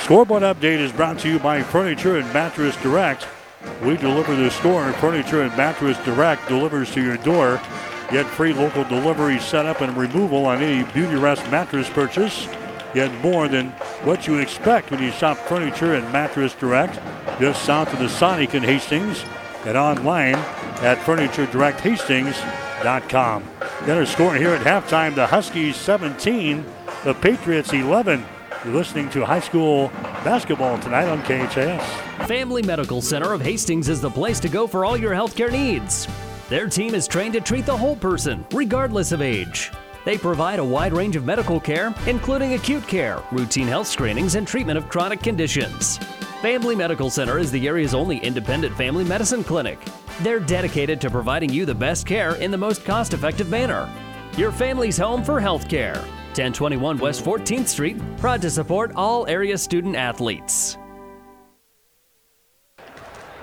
Scoreboard update is brought to you by Furniture and Mattress Direct. We deliver the store. Furniture and Mattress Direct delivers to your door. Get free local delivery, setup, and removal on any Beautyrest mattress purchase. Get more than what you expect when you shop Furniture and Mattress Direct, just south of the Sonic in Hastings, and online at FurnitureDirectHastings.com. Then a score here at halftime, the Huskies 17, the Patriots 11. You're listening to high school basketball tonight on KHAS. Family Medical Center of Hastings is the place to go for all your healthcare needs. Their team is trained to treat the whole person, regardless of age. They provide a wide range of medical care, including acute care, routine health screenings, and treatment of chronic conditions. Family Medical Center is the area's only independent family medicine clinic. They're dedicated to providing you the best care in the most cost-effective manner. Your family's home for health care. 1021 West 14th Street, proud to support all area student-athletes.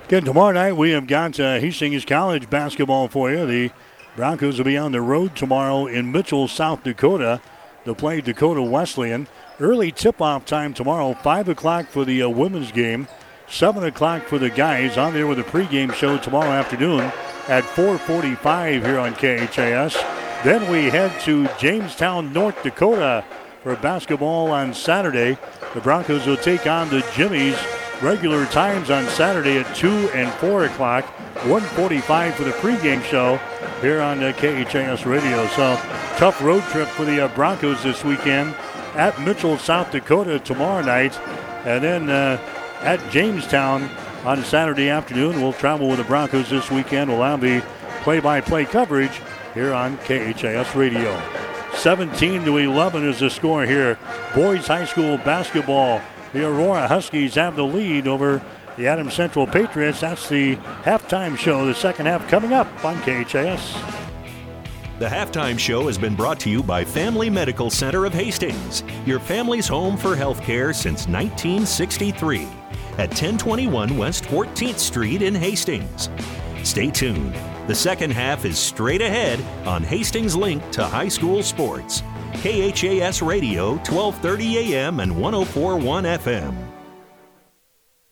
Again, tomorrow night we have got Hastings College basketball for you. The Broncos will be on the road tomorrow in Mitchell, South Dakota to play Dakota Wesleyan. Early tip-off time tomorrow, 5 o'clock for the women's game, 7 o'clock for the guys. On there with a pregame show tomorrow afternoon at 4:45 here on KHAS. Then we head to Jamestown, North Dakota for basketball on Saturday. The Broncos will take on the Jimmies. Regular times on Saturday at 2 and 4 o'clock, 1:45 for the pregame show here on KHAS Radio. So tough road trip for the Broncos this weekend at Mitchell, South Dakota tomorrow night, and then at Jamestown on Saturday afternoon. We'll travel with the Broncos this weekend. We'll have the play-by-play coverage here on KHAS Radio. 17-11 is the score here. Boys high school basketball. The Aurora Huskies have the lead over the Adams Central Patriots. That's the halftime show, the second half coming up on KHAS. The halftime show has been brought to you by Family Medical Center of Hastings, your family's home for health care since 1963 at 1021 West 14th Street in Hastings. Stay tuned. The second half is straight ahead on Hastings Link to High School Sports. KHAS Radio, 1230 AM and 104.1 FM.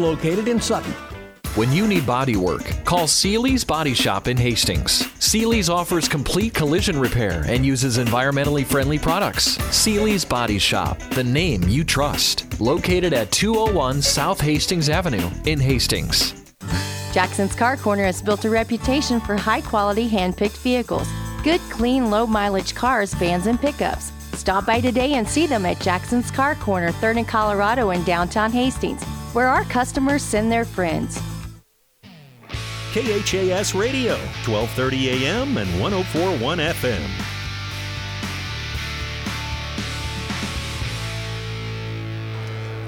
located in Sutton. When you need body work, call Seeley's Body Shop in Hastings. Seeley's offers complete collision repair and uses environmentally friendly products. Seeley's Body Shop, the name you trust. Located at 201 South Hastings Avenue in Hastings. Jackson's Car Corner has built a reputation for high-quality hand-picked vehicles. Good, clean, low-mileage cars, vans, and pickups. Stop by today and see them at Jackson's Car Corner, 3rd and Colorado in downtown Hastings, where our customers send their friends. KHAS Radio, 1230 AM and 104.1 FM.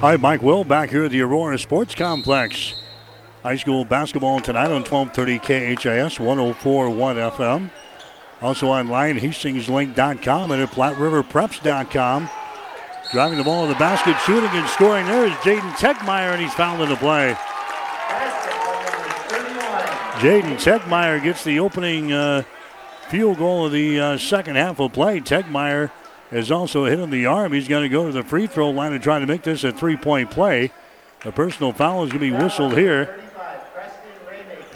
Hi, Mike Will back here at the Aurora Sports Complex. High school basketball tonight on 1230 KHAS, 104.1 FM. Also online, HastingsLink.com and at PlatteRiverPreps.com. Driving the ball to the basket, shooting and scoring. There is Jaden Tegmeyer, and he's fouled in the play. Jaden Tegmeyer gets the opening field goal of the second half of play. Tegmeyer is also hit in the arm. He's going to go to the free throw line and try to make this a three-point play. A personal foul is going to be whistled here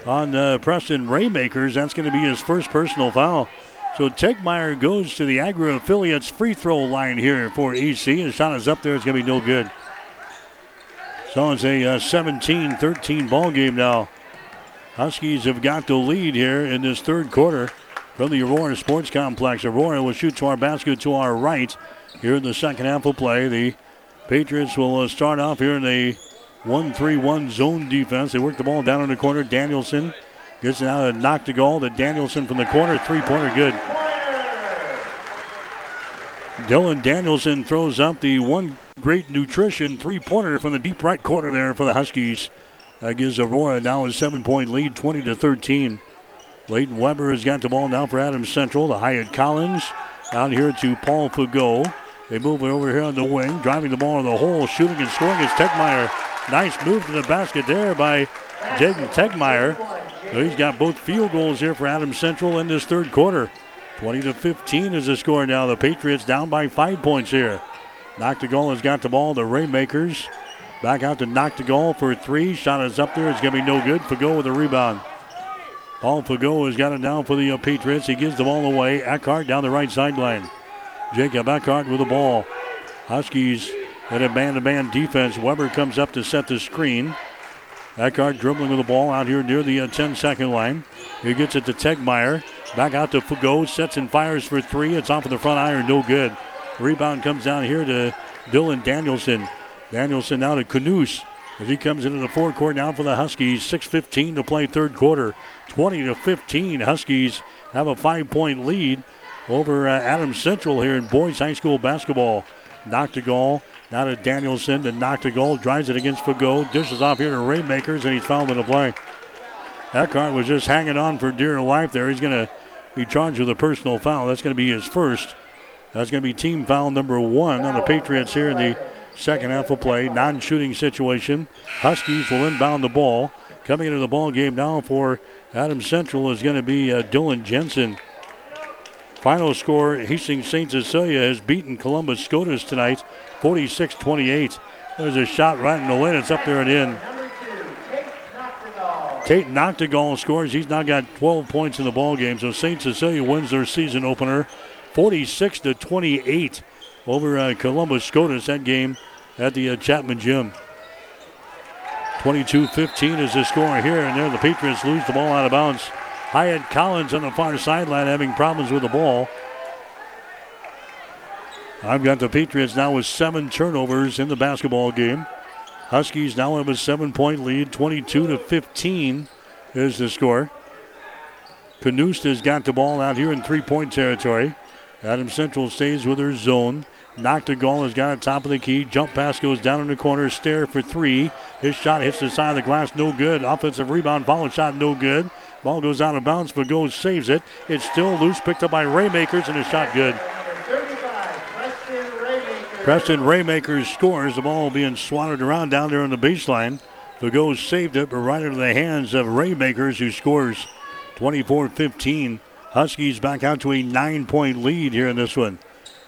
on Preston Raymakers. That's going to be his first personal foul. So Tegmeyer goes to the Agri-Affiliates free throw line here for EC. His shot is up there. It's going to be no good. So it's a 17-13 ball game now. Huskies have got the lead here in this third quarter from the Aurora Sports Complex. Aurora will shoot to our basket to our right here in the second half of play. The Patriots will start off here in a 1-3-1 zone defense. They work the ball down in the corner. Danielson gets it out of Nachtigal to Danielson from the corner. Three-pointer good. Dylan Danielson throws up the One Great Nutrition three-pointer from the deep right corner there for the Huskies. That gives Aurora now a 7-point lead, 20-13. Leighton Weber has got the ball now for Adams Central. The Hyatt Collins out here to Paul Fagot. They move it over here on the wing, driving the ball in the hole, shooting and scoring is Tegmeyer. Nice move to the basket there by Jaden Tegmeyer. So he's got both field goals here for Adams Central in this third quarter. 20-15 is the score now. The Patriots down by 5 points here. Nachtigal has got the ball. The Raymakers back out to Nachtigal for three. Shot is up there. It's going to be no good. Fagot with a rebound. Paul Fagot has got it down for the Patriots. He gives the ball away. Eckhart down the right sideline. Jacob Eckhart with the ball. Huskies in a man-to-man defense. Weber comes up to set the screen. Eckhart dribbling with the ball out here near the 10-second line. He gets it to Tegmeyer. Back out to Fagot. Sets and fires for three. It's off of the front iron. No good. Rebound comes down here to Dylan Danielson. Danielson now to Canoose. As he comes into the forecourt now for the Huskies. 6:15 to play third quarter. 20-15. Huskies have a 5-point lead over Adams Central here in boys high school basketball. Nachtigal now to Danielson. To Nachtigal. Drives it against Fagot. Dishes off here to Raymakers, and he's fouled in the play. Eckhart was just hanging on for dear life there. He's going to be charged with a personal foul. That's going to be his first. That's going to be team foul number one on the Patriots here in the second half of play. Non-shooting situation. Huskies will inbound the ball. Coming into the ball game now for Adams Central is going to be Dylan Jensen. Final score, Hastings St. Cecilia has beaten Columbus Scotus tonight, 46-28. There's a shot right in the lane. It's up there and in. Tate Nachtigal scores. He's now got 12 points in the ball game. So St. Cecilia wins their season opener, 46-28 over Columbus Scotus. That game at the Chapman Gym. 22-15 is the score here, and there the Patriots lose the ball out of bounds. Hyatt Collins on the far sideline having problems with the ball. I've got the Patriots now with 7 turnovers in the basketball game. Huskies now have a 7-point lead. 22-15 is the score. Canoose has got the ball out here in three-point territory. Adams Central stays with her zone. Nachtigal has got it top of the key. Jump pass goes down in the corner. Stair for three. His shot hits the side of the glass. No good. Offensive rebound. Follow shot. No good. Ball goes out of bounds. Fagot saves it. It's still loose. Picked up by Raymakers and a shot good. Preston Raymakers scores. The ball being swatted around down there on the baseline. Fagot saved it, but right into the hands of Raymakers, who scores. 24-15. Huskies back out to a 9-point lead here in this one.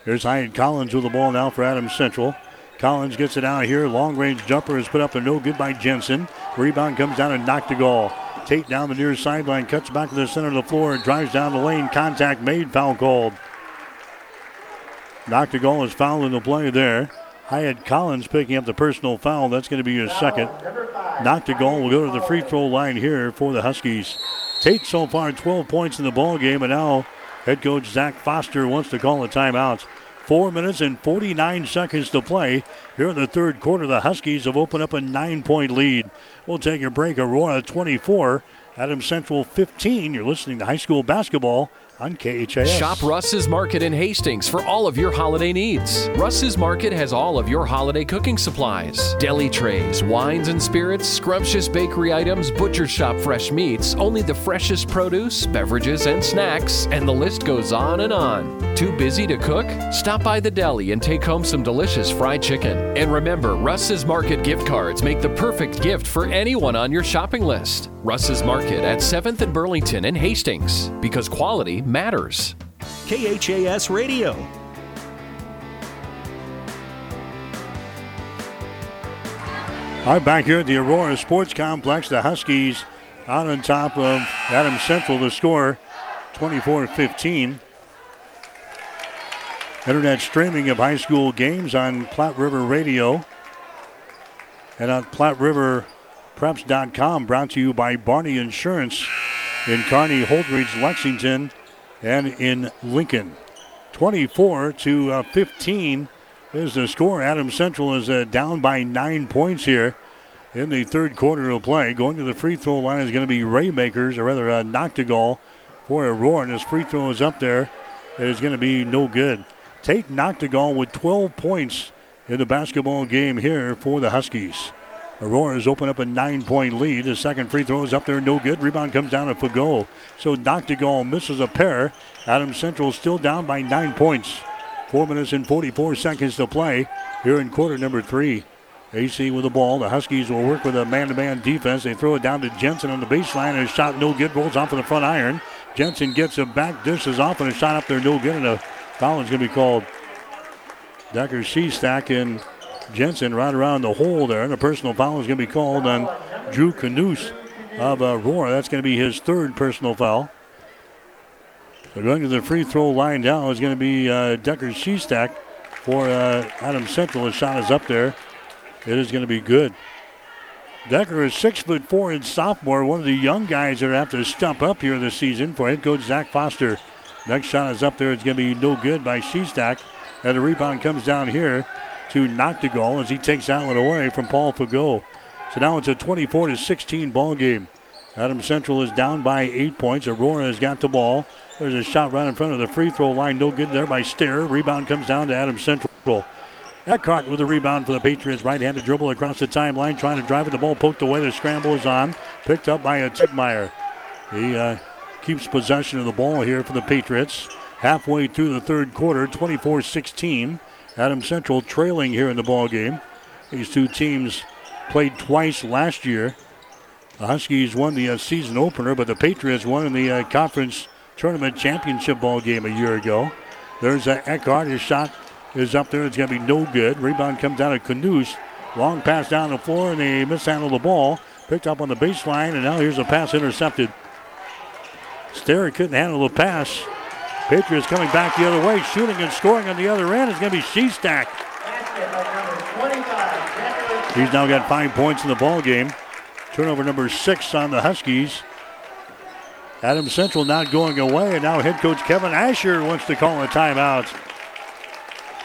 Here's Hyatt Collins with the ball now for Adams Central. Collins gets it out here. Long-range jumper is put up and no good by Jensen. Rebound comes down and Nachtigal. Tate down the near sideline, cuts back to the center of the floor, drives down the lane. Contact made, foul called. Nachtigal is fouled in the play there. Hyatt Collins picking up the personal foul. That's going to be his second. Nachtigal will go to the free throw line here for the Huskies. Tate so far 12 points in the ball game, and now head coach Zach Foster wants to call a timeout. 4 minutes and 49 seconds to play here in the third quarter. The Huskies have opened up a 9-point lead. We'll take a break. Aurora 24, Adams Central 15. You're listening to high school basketball on KHAS. Shop Russ's Market in Hastings for all of your holiday needs. Russ's Market has all of your holiday cooking supplies. Deli trays, wines and spirits, scrumptious bakery items, butcher shop fresh meats, only the freshest produce, beverages and snacks, and the list goes on and on. Too busy to cook? Stop by the deli and take home some delicious fried chicken. And remember, Russ's Market gift cards make the perfect gift for anyone on your shopping list. Russ's Market at 7th and Burlington in Hastings, because quality matters. KHAS Radio. I'm back here at the Aurora Sports Complex. The Huskies out on top of Adams Central to score 24-15. Internet streaming of high school games on Platte River Radio and on PlatteRiverPreps.com, brought to you by Barney Insurance in Kearney, Holdridge, Lexington, and in Lincoln. 24-15 is the score. Adams Central is down by 9 points here in the third quarter of play. Going to the free throw line is going to be Raymakers, or rather Nachtigal for Aurora, and his free throw is up there. It is going to be no good. Tate Nachtigal with 12 points in the basketball game here for the Huskies. Aurora's opened up a 9-point lead. His second free throw is up there, no good. Rebound comes down to Fagot. So Nachtigal misses a pair. Adams Central still down by 9 points. 4 minutes and 44 seconds to play here in quarter number three. AC with the ball. The Huskies will work with a man-to-man defense. They throw it down to Jensen on the baseline. His shot no good, rolls off of the front iron. Jensen gets it back, dishes off, and a shot up there no good. And a foul is going to be called. Decker Shestack and Jensen right around the hole there, and a personal foul is going to be called on Drew Canoose of Aurora. That's going to be his third personal foul. So going to the free throw line now is going to be Decker Shestack for Adams Central. His shot is up there. It is going to be good. Decker is 6'4" and sophomore, one of the young guys that have to step up here this season for head coach Zach Foster. Next shot is up there. It's going to be no good by Shestack, and the rebound comes down here to Nachtigal as he takes that one away from Paul Fagot. So now it's a 24-16 ball game. Adams Central is down by 8 points. Aurora has got the ball. There's a shot right in front of the free throw line. No good there by Stair. Rebound comes down to Adams Central. Eckhart with a rebound for the Patriots. Right-handed dribble across the timeline, trying to drive it. The ball poked away. The scramble is on. Picked up by Tegmeyer. He keeps possession of the ball here for the Patriots. Halfway through the third quarter, 24-16. Adams Central trailing here in the ball game. These two teams played twice last year. The Huskies won the season opener, but the Patriots won in the conference tournament championship ball game a year ago. There's Eckhart. His shot is up there. It's going to be no good. Rebound comes down to Canoose. Long pass down the floor, and they mishandle the ball. Picked up on the baseline, and now here's a pass intercepted. Stair couldn't handle the pass. Patriots coming back the other way, shooting and scoring on the other end. It's going to be Shestack. He's now got 5 points in the ball game. Turnover number 6 on the Huskies. Adams Central not going away, and now head coach Kevin Asher wants to call a timeout.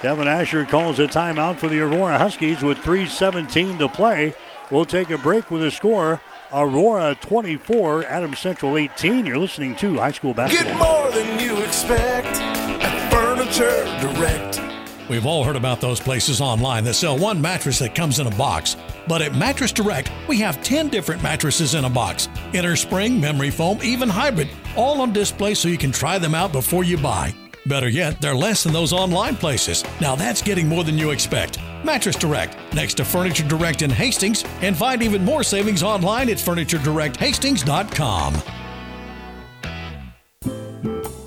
Kevin Asher calls a timeout for the Aurora Huskies with 3:17 to play. We'll take a break with a score. Aurora 24, Adams Central 18. You're listening to High School Basketball. Get more than you expect at Furniture Direct. We've all heard about those places online that sell one mattress that comes in a box. But at Mattress Direct, we have 10 different mattresses in a box. Innerspring, memory foam, even hybrid. All on display so you can try them out before you buy. Better yet, they're less than those online places. Now that's getting more than you expect. Mattress Direct, next to Furniture Direct in Hastings, and find even more savings online at FurnitureDirectHastings.com.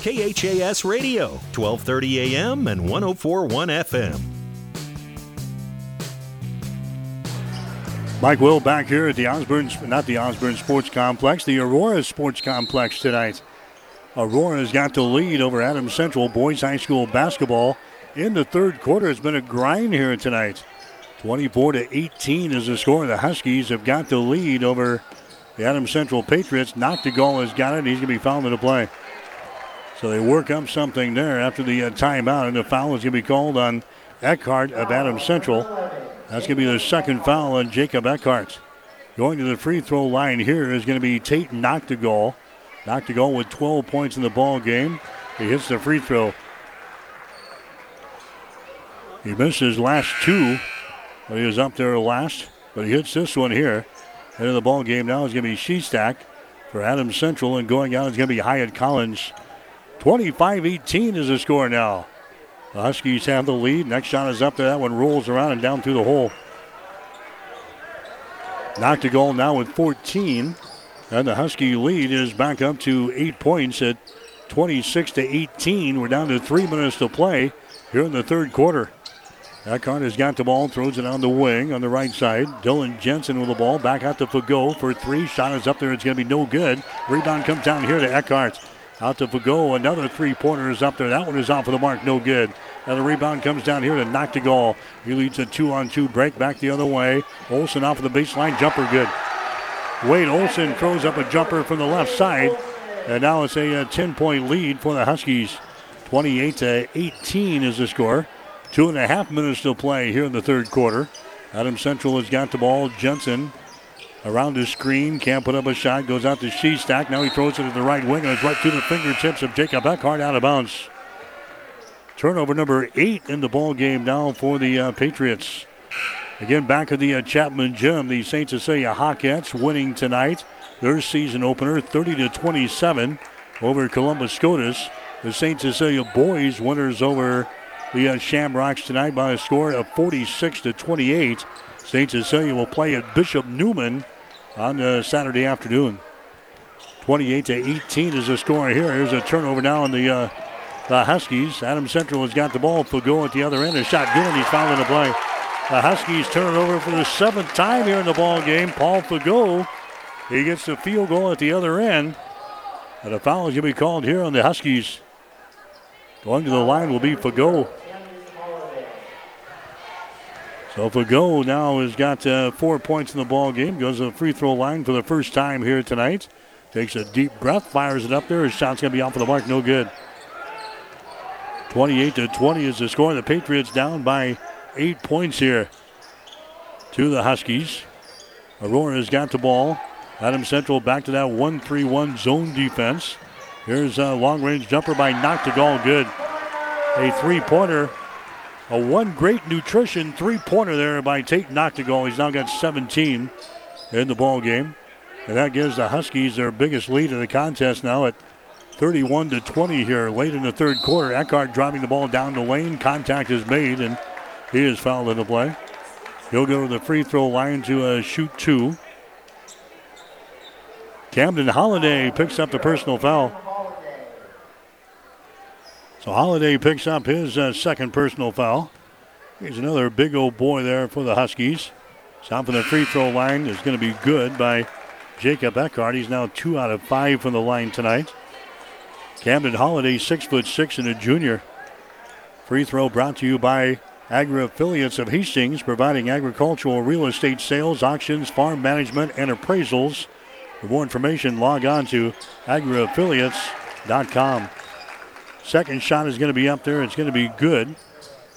KHAS Radio, 1230 AM and 104.1 FM. Mike Will back here at the Osborne Sports Complex, the Aurora Sports Complex tonight. Aurora's got the lead over Adams Central Boys High School basketball in the third quarter. It's been a grind here tonight. 24-18 is the score. The Huskies have got the lead over the Adams Central Patriots. Nachtigal has got it. He's going to be fouled in the play. So they work up something there after the timeout, and the foul is going to be called on Eckhart of Adams Central. That's going to be the second foul on Jacob Eckhart. Going to the free throw line here is going to be Tate Nachtigal. Nachtigal with 12 points in the ball game. He hits the free throw. He missed his last two, but he was up there last. But he hits this one here. End of the ball game now is going to be Shestack for Adams Central, and going out is going to be Hyatt Collins. 25-18 is the score now. The Huskies have the lead. Next shot is up there. That one rolls around and down through the hole. Nachtigal now with 14. And the Husky lead is back up to 8 points at 26-18. We're down to 3 minutes to play here in the third quarter. Eckhart has got the ball, throws it on the wing on the right side. Dylan Jensen with the ball, back out to Fagot for three. Shot is up there. It's going to be no good. Rebound comes down here to Eckhart. Out to Fagot. Another three-pointer is up there. That one is off of the mark. No good. And the rebound comes down here to Nachtigal. He leads a two-on-two break back the other way. Olson off of the baseline. Jumper good. Wade Olson throws up a jumper from the left side. And now it's a 10-point lead for the Huskies. 28-18 is the score. 2.5 minutes to play here in the third quarter. Adams Central has got the ball. Jensen around his screen, can't put up a shot, goes out to Shestack. Now he throws it to the right wing, and it's right through the fingertips of Jacob Eckhart, out of bounds. Turnover number 8 in the ball game now for the Patriots. Again, back at the Chapman Gym, the St. Cecilia Hawkettes winning tonight. Their season opener, 30-27 over Columbus Scotus. The St. Cecilia boys winners over the Shamrocks tonight by a score of 46-28. St. Cecilia will play at Bishop Newman on Saturday afternoon. 28-18 is the score here. Here's a turnover now in the Huskies. Adams Central has got the ball. Fagot at the other end. A shot good, and he's fouling the play. The Huskies turn it over for the 7th time here in the ball game. Paul Fagot, he gets the field goal at the other end. And a foul is going to be called here on the Huskies. Going to the line will be Fagot. So Fagot now has got 4 points in the ball game. Goes to the free throw line for the first time here tonight. Takes a deep breath, fires it up there. His shot's going to be off of the mark, no good. 28-20 is the score. The Patriots down by 8 points here to the Huskies. Aurora's got the ball. Adams Central back to that 1-3-1 zone defense. Here's a long-range jumper by Nachtigal, good. A three-pointer. A One Great Nutrition three-pointer there by Tate Nachtigal. He's now got 17 in the ball game, and that gives the Huskies their biggest lead in the contest now at 31-20 here late in the third quarter. Eckhart driving the ball down the lane. Contact is made, and he is fouled in the play. He'll go to the free throw line to shoot two. Camden Holliday picks up the personal foul. So Holliday picks up his second personal foul. He's another big old boy there for the Huskies. Shot from the free throw line is going to be good by Jacob Eckhart. He's now 2 out of 5 from the line tonight. Camden Holliday, 6'6" and a junior. Free throw brought to you by Agri-Affiliates of Hastings, providing agricultural real estate sales, auctions, farm management, and appraisals. For more information, log on to agri-affiliates.com. Second shot is going to be up there. It's going to be good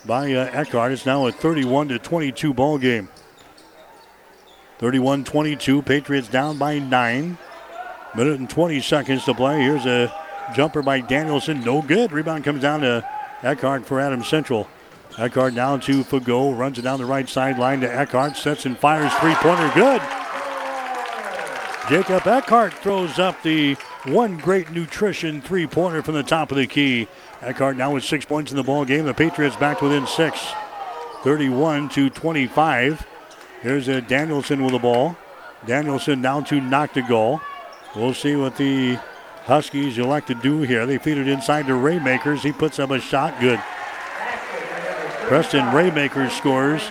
by Eckhart. It's now a 31-22 ball game. 31-22, Patriots down by 9. Minute and 20 seconds to play. Here's a jumper by Danielson. No good. Rebound comes down to Eckhart for Adams Central. Eckhart now to Fagot. Runs it down the right sideline to Eckhart. Sets and fires three-pointer. Good. Jacob Eckhart throws up the One Great Nutrition three-pointer from the top of the key. Eckhart now with 6 points in the ball game. The Patriots back within 6. 31-25. Here's a Danielson with the ball. Danielson down to Nachtigal. We'll see what the Huskies elect to do here. They feed it inside to Raymakers. He puts up a shot. Good. Preston Raymakers scores.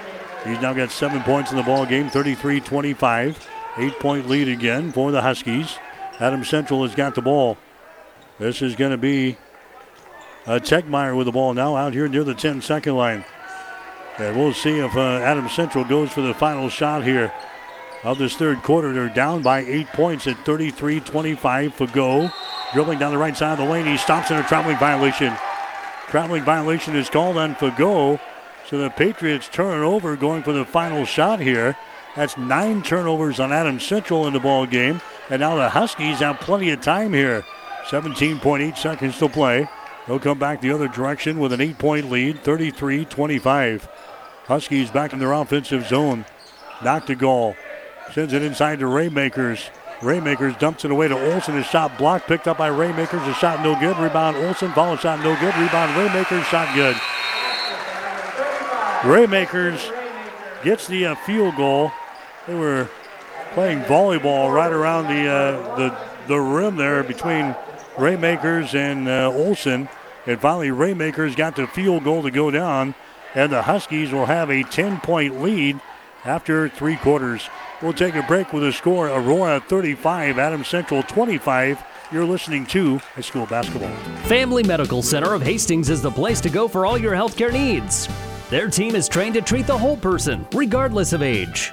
He's now got 7 points in the ball game. 33-25. 8-point lead again for the Huskies. Adams Central has got the ball. This is going to be Tegmeyer with the ball now out here near the 10-second line. And we'll see if Adams Central goes for the final shot here of this third quarter. They're down by 8 points at 33-25. Fagot dribbling down the right side of the lane. He stops in a traveling violation. Traveling violation is called on Fagot. So the Patriots turn it over going for the final shot here. That's 9 turnovers on Adams Central in the ball game. And now the Huskies have plenty of time here. 17.8 seconds to play. They'll come back the other direction with an 8-point lead, 33-25. Huskies back in their offensive zone. Nachtigal sends it inside to Raymakers. Raymakers dumps it away to Olsen. His shot blocked, picked up by Raymakers. His shot no good. Rebound Olsen. Follow shot no good. Rebound Raymakers. Shot good. Raymakers gets the field goal. They were playing volleyball right around the rim there between Raymakers and Olsen. And finally Raymakers got the field goal to go down. And the Huskies will have a 10-point lead after three quarters. We'll take a break with a score. Aurora 35, Adams Central 25. You're listening to High School Basketball. Family Medical Center of Hastings is the place to go for all your healthcare needs. Their team is trained to treat the whole person, regardless of age.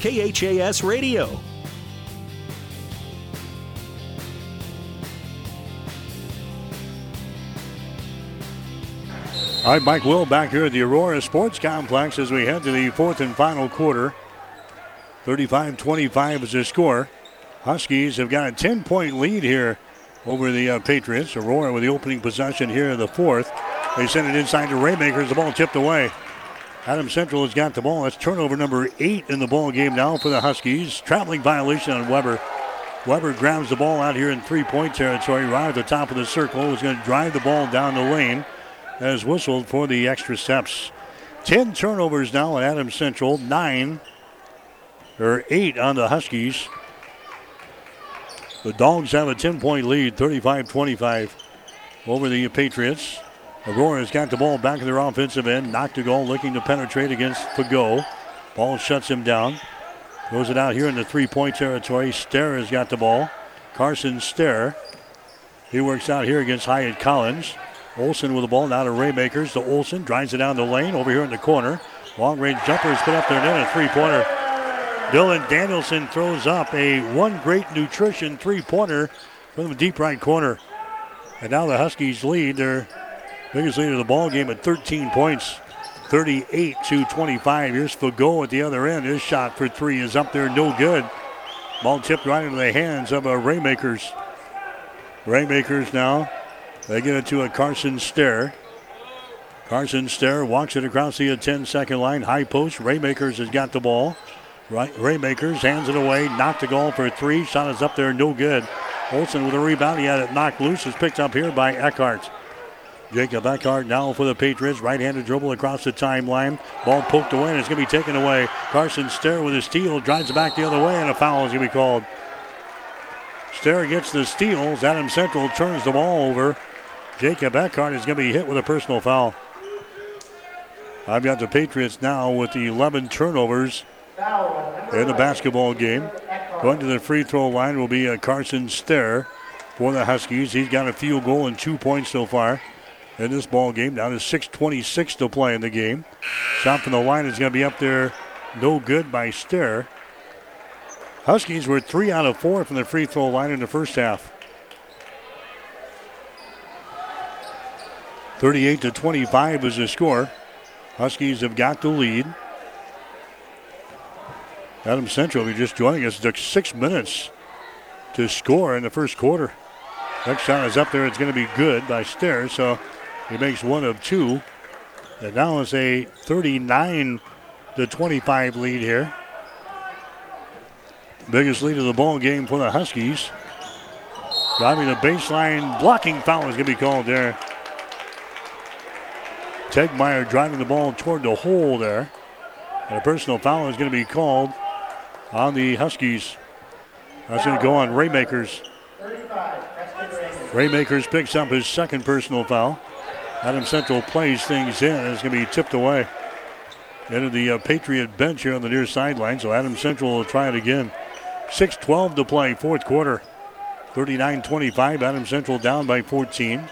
KHAS Radio. All right, Mike Will back here at the Aurora Sports Complex as we head to the fourth and final quarter. 35-25 is the score. Huskies have got a 10-point lead here over the Patriots. Aurora with the opening possession here in the fourth. They send it inside to Raymakers. The ball tipped away. Adams Central has got the ball. That's turnover number 8 in the ball game now for the Huskies. Traveling violation on Weber. Weber grabs the ball out here in three-point territory, right at the top of the circle. He's going to drive the ball down the lane. That is whistled for the extra steps. 10 turnovers now at Adams Central. 8 on the Huskies. The Dogs have a 10-point lead, 35-25 over the Patriots. Aurora's got the ball back at their offensive end. Nachtigal looking to penetrate against Fagot. Ball shuts him down. Throws it out here in the three-point territory. Stair has got the ball. Carson Stair. He works out here against Hyatt Collins. Olsen with the ball now to Raymakers. To Olsen, drives it down the lane over here in the corner. Long-range jumper is put up there and in a three-pointer. Dylan Danielson throws up a One Great Nutrition three-pointer from the deep right corner. And now the Huskies lead their biggest lead of the ball game at 13 points, 38-25. Here's Fagot at the other end. His shot for three is up there, no good. Ball tipped right into the hands of Raymakers. Raymakers now, they get it to a Carson Stair. Carson Stair walks it across the 10-second line, high post. Raymakers has got the ball. Raymakers hands it away, knocked the goal for three. Shot is up there, no good. Olsen with a rebound. He had it knocked loose. It's picked up here by Eckhart. Jacob Eckhart now for the Patriots. Right-handed dribble across the timeline. Ball poked away, and it's going to be taken away. Carson Stair with a steal. Drives it back the other way, and a foul is going to be called. Stair gets the steals. Adams Central turns the ball over. Jacob Eckhart is going to be hit with a personal foul. I've got the Patriots now with the 11 turnovers in the basketball game. Going to the free throw line will be Carson Stair for the Huskies. He's got a field goal and 2 points so far in this ball game. Down to 6:26 to play in the game. Shot from the line is going to be up there, no good by Stair. Huskies were 3 out of 4 from the free throw line in the first half. 38-25 is the score. Huskies have got the lead. Adams Central, if you're just joining us, it took 6 minutes to score in the first quarter. Next shot is up there. It's going to be good by Stair, so he makes 1 of 2. And now it's a 39-25 lead here. Biggest lead of the ball game for the Huskies. Driving the baseline, blocking foul is going to be called there. Tegmeyer driving the ball toward the hole there. And a personal foul is going to be called on the Huskies. That's going to go on Raymakers. Raymakers picks up his second personal foul. Adams Central plays things in, and it's going to be tipped away into the Patriot bench here on the near sideline. So Adams Central will try it again. 6:12 to play, fourth quarter. 39-25, Adams Central down by 14.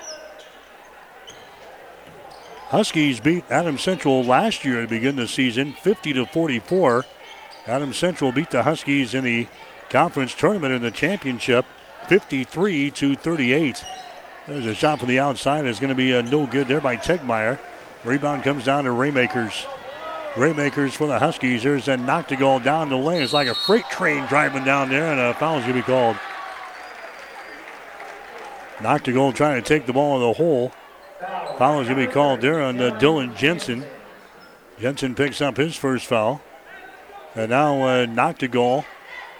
Huskies beat Adams Central last year to begin the season, 50-44. Adams Central beat the Huskies in the conference tournament in the championship, 53-38. There's a shot from the outside. It's going to be a no good there by Tegmeyer. Rebound comes down to Raymakers. Raymakers for the Huskies. There's that Nachtigal down the lane. It's like a freight train driving down there, and a foul's going to be called. Nachtigal trying to take the ball in the hole. Foul is going to be called there on Dylan Jensen. Jensen picks up his first foul. And now Nachtigal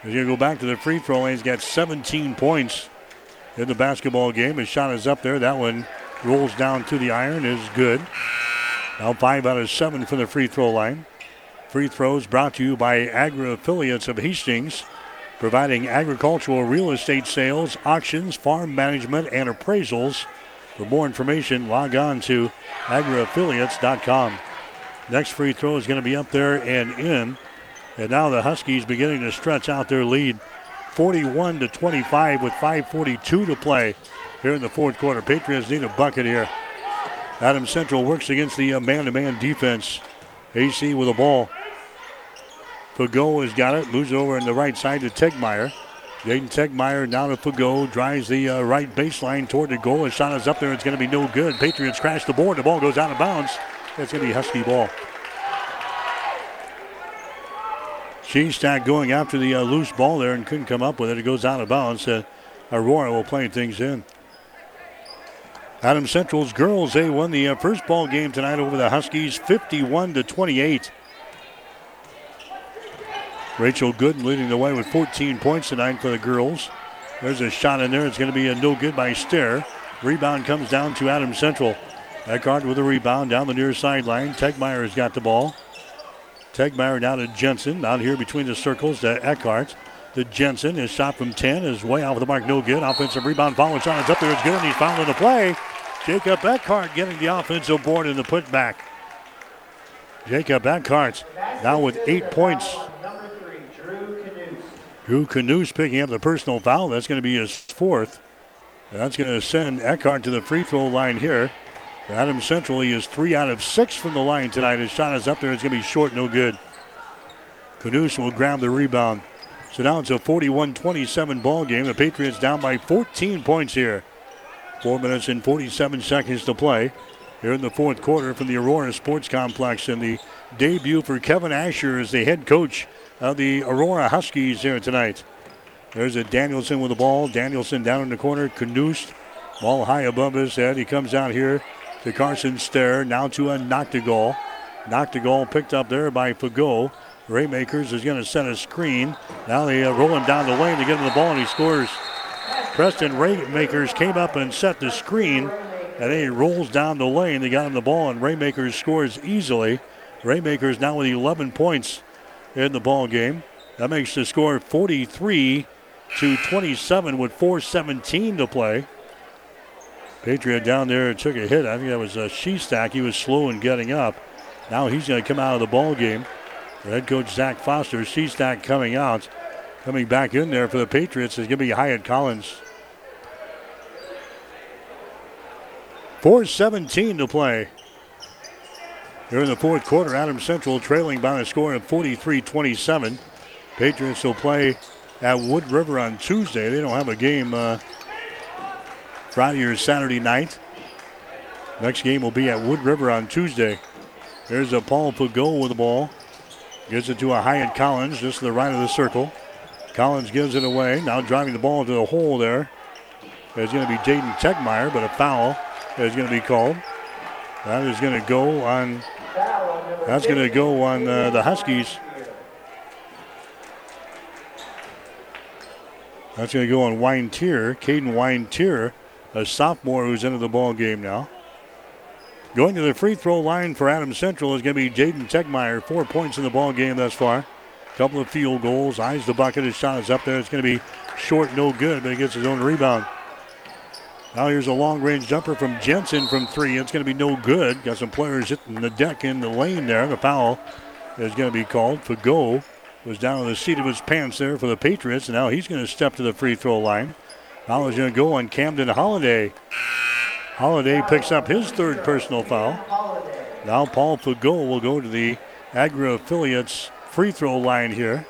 is going to go back to the free throw lane. He's got 17 points in the basketball game. His shot is up there. That one rolls down to the iron, is good. Now 5 out of 7 from the free throw line. Free throws brought to you by Agri-Affiliates of Hastings, providing agricultural real estate sales, auctions, farm management, and appraisals. For more information, log on to agriaffiliates.com. Next free throw is going to be up there and in. And now the Huskies beginning to stretch out their lead. 41-25 with 5:42 to play here in the fourth quarter. Patriots need a bucket here. Adams Central works against the man-to-man defense. AC with the ball. Fagot has got it. Moves it over on the right side to Tegmeyer. Jaden Tegmeyer now to Fagot, drives the right baseline toward the goal. His shot is up there. It's going to be no good. Patriots crash the board. The ball goes out of bounds. That's going to be Husky ball. Shestack going after the loose ball there and couldn't come up with it. It goes out of bounds. Aurora will play things in. Adams Central's girls, they won the first ball game tonight over the Huskies, 51-28. Rachel Gooden leading the way with 14 points tonight for the girls. There's a shot in there. It's going to be a no good by Stair. Rebound comes down to Adams Central. Eckhart with a rebound down the near sideline. Tegmeyer has got the ball. Tegmeyer now to Jensen. Out here between the circles to Eckhart. To Jensen. His shot from 10 is way off the mark. No good. Offensive rebound. Foul shot is up there. It's good. And he's fouled in the play. Jacob Eckhart getting the offensive board in the putback. Jacob Eckhart now with 8 points. Drew Canoose picking up the personal foul. That's going to be his fourth. And that's going to send Eckhart to the free throw line here. Adams Central, he is 3 out of 6 from the line tonight. His shot is up there. It's going to be short, no good. Canoose will grab the rebound. So now it's a 41-27 ball game. The Patriots down by 14 points here. 4 minutes and 47 seconds to play here in the fourth quarter from the Aurora Sports Complex. And the debut for Kevin Asher as the head coach of the Aurora Huskies here tonight. There's a Danielson with the ball. Danielson down in the corner. Canoose, ball high above his head. He comes out here to Carson Stair. Now to a Nachtigal. Nachtigal picked up there by Fagot. Raymakers is going to set a screen. Now they roll him down the lane to get him the ball, and he scores. Preston Raymakers came up and set the screen, and he rolls down the lane. They got him the ball, and Raymakers scores easily. Raymakers now with 11 points in the ball game. That makes the score 43-27 with 4:17 to play. Patriot down there took a hit. I think that was Shestack. He was slow in getting up. Now he's going to come out of the ball game. Head coach Zach Foster. Shestack coming out. Coming back in there for the Patriots is going to be Hyatt Collins. 4:17 to play. Here in the fourth quarter, Adams Central trailing by a score of 43-27. Patriots will play at Wood River on Tuesday. They don't have a game Friday or Saturday night. Next game will be at Wood River on Tuesday. There's a Paul Fagot with the ball. Gives it to a Hyatt Collins just to the right of the circle. Collins gives it away. Now driving the ball to the hole there. There's going to be Jaden Tegmeyer, but a foul is going to be called. That is going to go on. That's going to go on the Huskies. That's going to go on Wyntier, Caden Wyntier, a sophomore who's into the ball game now. Going to the free throw line for Adams Central is going to be Jaden Tegmeyer. 4 points in the ball game thus far. Couple of field goals. Eyes the bucket. His shot is up there. It's going to be short, no good, but he gets his own rebound. Now here's a long-range jumper from Jensen from three. It's going to be no good. Got some players hitting the deck in the lane there. The foul is going to be called. Fagot was down on the seat of his pants there for the Patriots, and now he's going to step to the free throw line. Foul is going to go on Camden Holliday. Holliday picks up his third personal foul. Now Paul Fagot will go to the Agri-Affiliates free throw line here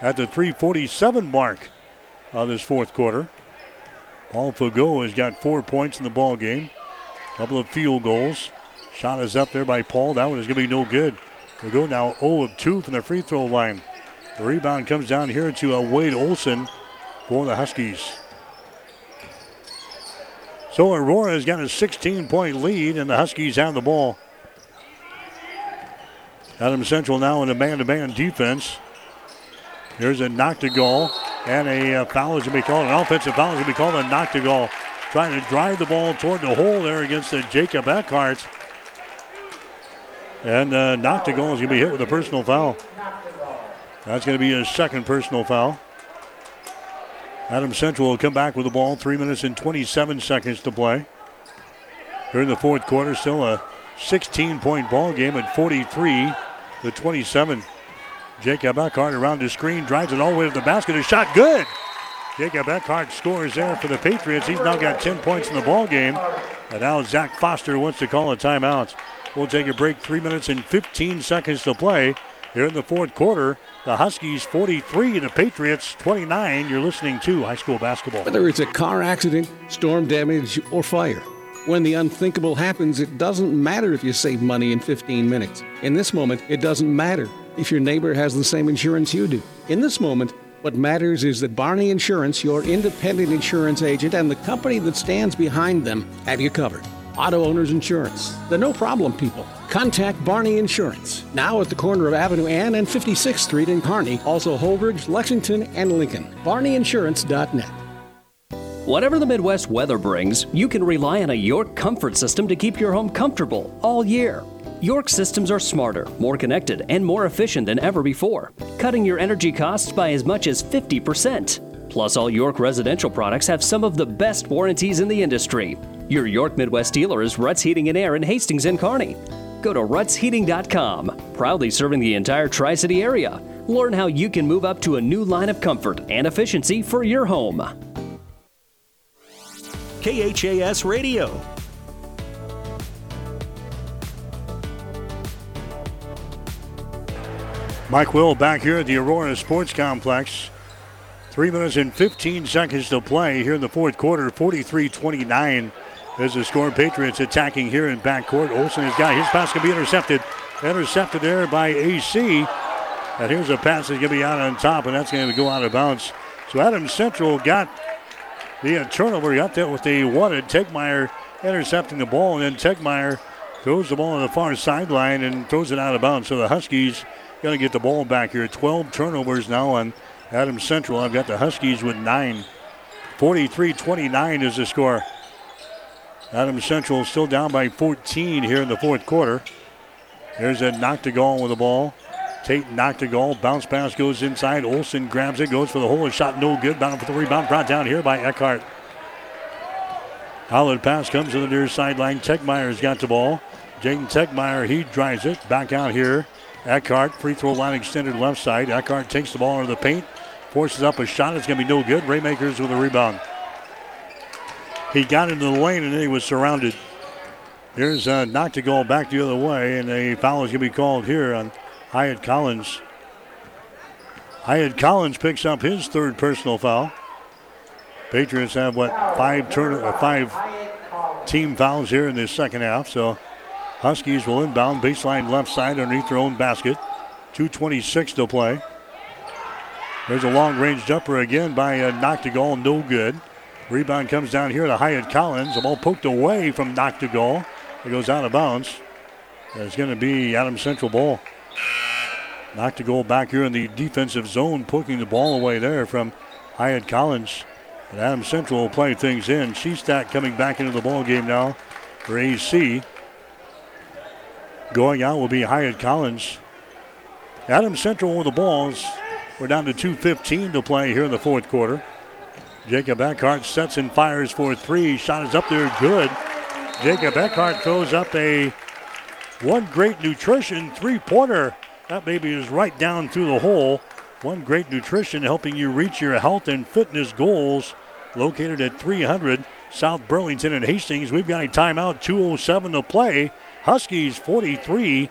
at the 3:47 mark of this fourth quarter. Paul Fagot has got 4 points in the ball game. Couple of field goals. Shot is up there by Paul. That one is going to be no good. Fagot now 0 of 2 from the free throw line. The rebound comes down here to Wade Olson for the Huskies. So Aurora has got a 16-point lead, and the Huskies have the ball. Adams Central now in a man-to-man defense. Here's a Nachtigal, and a foul is going to be called. An offensive foul is going to be called on Nachtigal. Trying to drive the ball toward the hole there against Jacob Eckhart. And Nachtigal is going to be hit with a personal foul. That's going to be his second personal foul. Adams Central will come back with the ball. 3 minutes and 27 seconds to play. During the fourth quarter, still a 16-point ball game at 43-27. Jacob Eckhart around the screen, drives it all the way to the basket. His shot good. Jacob Eckhart scores there for the Patriots. He's now got 10 points in the ball game. And now Zach Foster wants to call a timeout. We'll take a break. 3 minutes and 15 seconds to play here in the fourth quarter. The Huskies 43, the Patriots 29. You're listening to High School Basketball. Whether it's a car accident, storm damage, or fire, when the unthinkable happens, it doesn't matter if you save money in 15 minutes. In this moment, it doesn't matter if your neighbor has the same insurance you do. In this moment, what matters is that Barney Insurance, your independent insurance agent, and the company that stands behind them have you covered. Auto Owners Insurance, the no problem people. Contact Barney Insurance, now at the corner of Avenue Ann and 56th Street in Kearney, also Holdridge, Lexington, and Lincoln. BarneyInsurance.net. Whatever the Midwest weather brings, you can rely on a York comfort system to keep your home comfortable all year. York systems are smarter, more connected, and more efficient than ever before, cutting your energy costs by as much as 50%. Plus, all York residential products have some of the best warranties in the industry. Your York Midwest dealer is Rutt's Heating and Air in Hastings and Kearney. Go to ruttsheating.com, proudly serving the entire Tri-City area. Learn how you can move up to a new line of comfort and efficiency for your home. KHAS Radio. Mike Will back here at the Aurora Sports Complex. 3 minutes and 15 seconds to play here in the fourth quarter. 43-29 is the score. Patriots attacking here in backcourt. Olsen has got his pass, can be intercepted. Intercepted there by AC. And here's a pass that's going to be out on top, and that's going to go out of bounds. So Adams Central got the turnover. Got that what they wanted. Tegmeyer intercepting the ball, and then Tegmeyer throws the ball on the far sideline and throws it out of bounds. So the Huskies going to get the ball back here. 12 turnovers now on Adams Central. I've got the Huskies with 9. 43-29 is the score. Adams Central still down by 14 here in the fourth quarter. There's a Nachtigal with the ball. Tate Nachtigal, bounce pass goes inside. Olsen grabs it, goes for the hole, and shot no good. Bound for the rebound, brought down here by Eckhart. Howlett pass comes to the near sideline. Tegmeyer's got the ball. Jaden Tegmeyer, he drives it back out here. Eckhart, free throw line extended left side. Eckhart takes the ball into the paint, forces up a shot. It's going to be no good. Raymakers with a rebound. He got into the lane, and then he was surrounded. Here's Nachtigal back the other way, and a foul is going to be called here on Hyatt Collins. Hyatt Collins picks up his third personal foul. Patriots have, five team fouls here in the second half, so Huskies will inbound baseline left side underneath their own basket. 2:26 to play. There's a long-range jumper again by Nachtigal, no good. Rebound comes down here to Hyatt Collins. The ball poked away from Nachtigal. It goes out of bounds. It's going to be Adams Central ball. Nachtigal back here in the defensive zone, poking the ball away there from Hyatt Collins. And Adams Central will play things in. Shestack coming back into the ball game now for AC. Going out will be Hyatt Collins. Adams Central with the balls. We're down to 2:15 to play here in the fourth quarter. Jacob Eckhart sets and fires for three. Shot is up there, good. Jacob Eckhart throws up a One Great Nutrition three-pointer. That baby is right down through the hole. One Great Nutrition helping you reach your health and fitness goals. Located at 300 South Burlington and Hastings. We've got a timeout, 2:07 to play. Huskies 43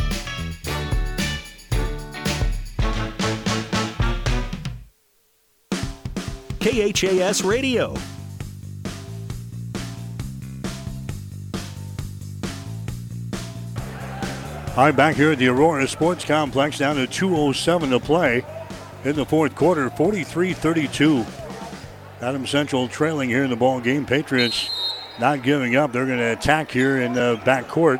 KHAS Radio. Hi, back here at the Aurora Sports Complex, down to 2:07 to play. In the fourth quarter, 43-32. Adams Central trailing here in the ball game. Patriots not giving up. They're going to attack here in the backcourt.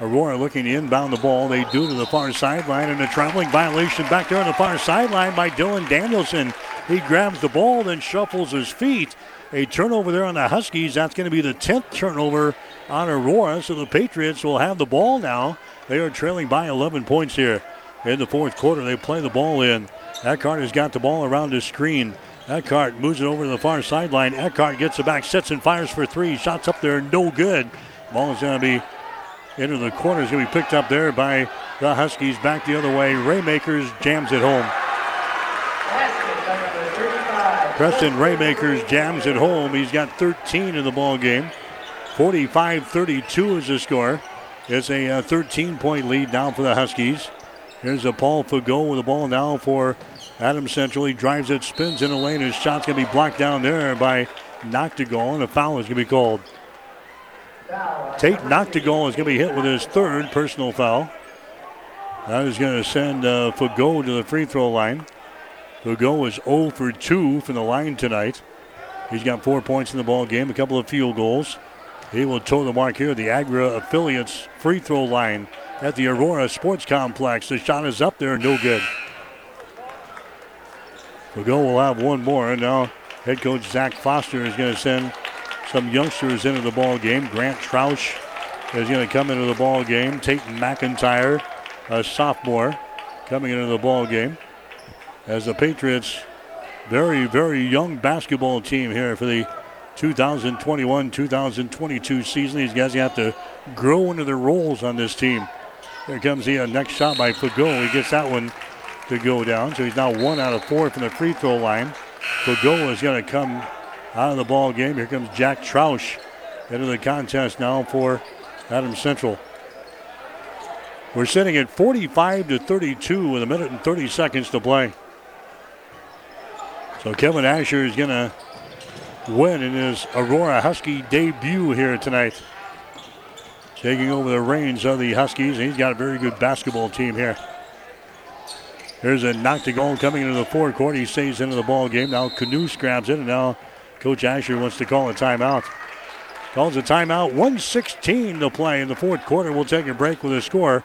Aurora looking to inbound the ball. They do to the far sideline, and a traveling violation back there on the far sideline by Dylan Danielson. He grabs the ball, then shuffles his feet. A turnover there on the Huskies. That's going to be the 10th turnover on Aurora, so the Patriots will have the ball now. They are trailing by 11 points here. In the fourth quarter, they play the ball in. Eckhart has got the ball around his screen. Eckhart moves it over to the far sideline. Eckhart gets it back, sets and fires for three. Shots up there, no good. Ball is going to be into the corner. It's going to be picked up there by the Huskies. Back the other way. Raymakers jams it home. Preston Raymakers jams it home. He's got 13 in the ball game. 45-32 is the score. It's a 13-point lead now for the Huskies. Here's a Paul Fagot with the ball now for Adams Central. He drives it, spins in the lane. His shot's going to be blocked down there by Nachtigal, and a foul is going to be called. Tate Nachtigal is going to be hit with his third personal foul. That is going to send Fagot to the free throw line. Fagot is 0 for 2 from the line tonight. He's got 4 points in the ball game, a couple of field goals. He will toe the mark here, the Agri-Affiliates free throw line at the Aurora Sports Complex. The shot is up there, no good. Fagot will have one more. Now head coach Zach Foster is going to send some youngsters into the ball game. Grant Trouch is going to come into the ball game. Tate McIntyre, a sophomore, coming into the ball game. As the Patriots, very, very young basketball team here for the 2021-2022 season. These guys have to grow into their roles on this team. Here comes the next shot by Fagot. He gets that one to go down. So he's now 1 out of 4 from the free throw line. Fagot is going to come out of the ball game. Here comes Jack Trouch into the contest now for Adams Central. We're sitting at 45-32 with 1 minute and 30 seconds to play. So Kevin Asher is going to win in his Aurora Husky debut here tonight. Taking over the reins of the Huskies, and he's got a very good basketball team here. Here's a Nachtigal coming into the forecourt. He stays into the ball game. Now Canoose grabs it, and now Coach Asher wants to call a timeout. Calls a timeout. 1:16 to play in the fourth quarter. We'll take a break with a score.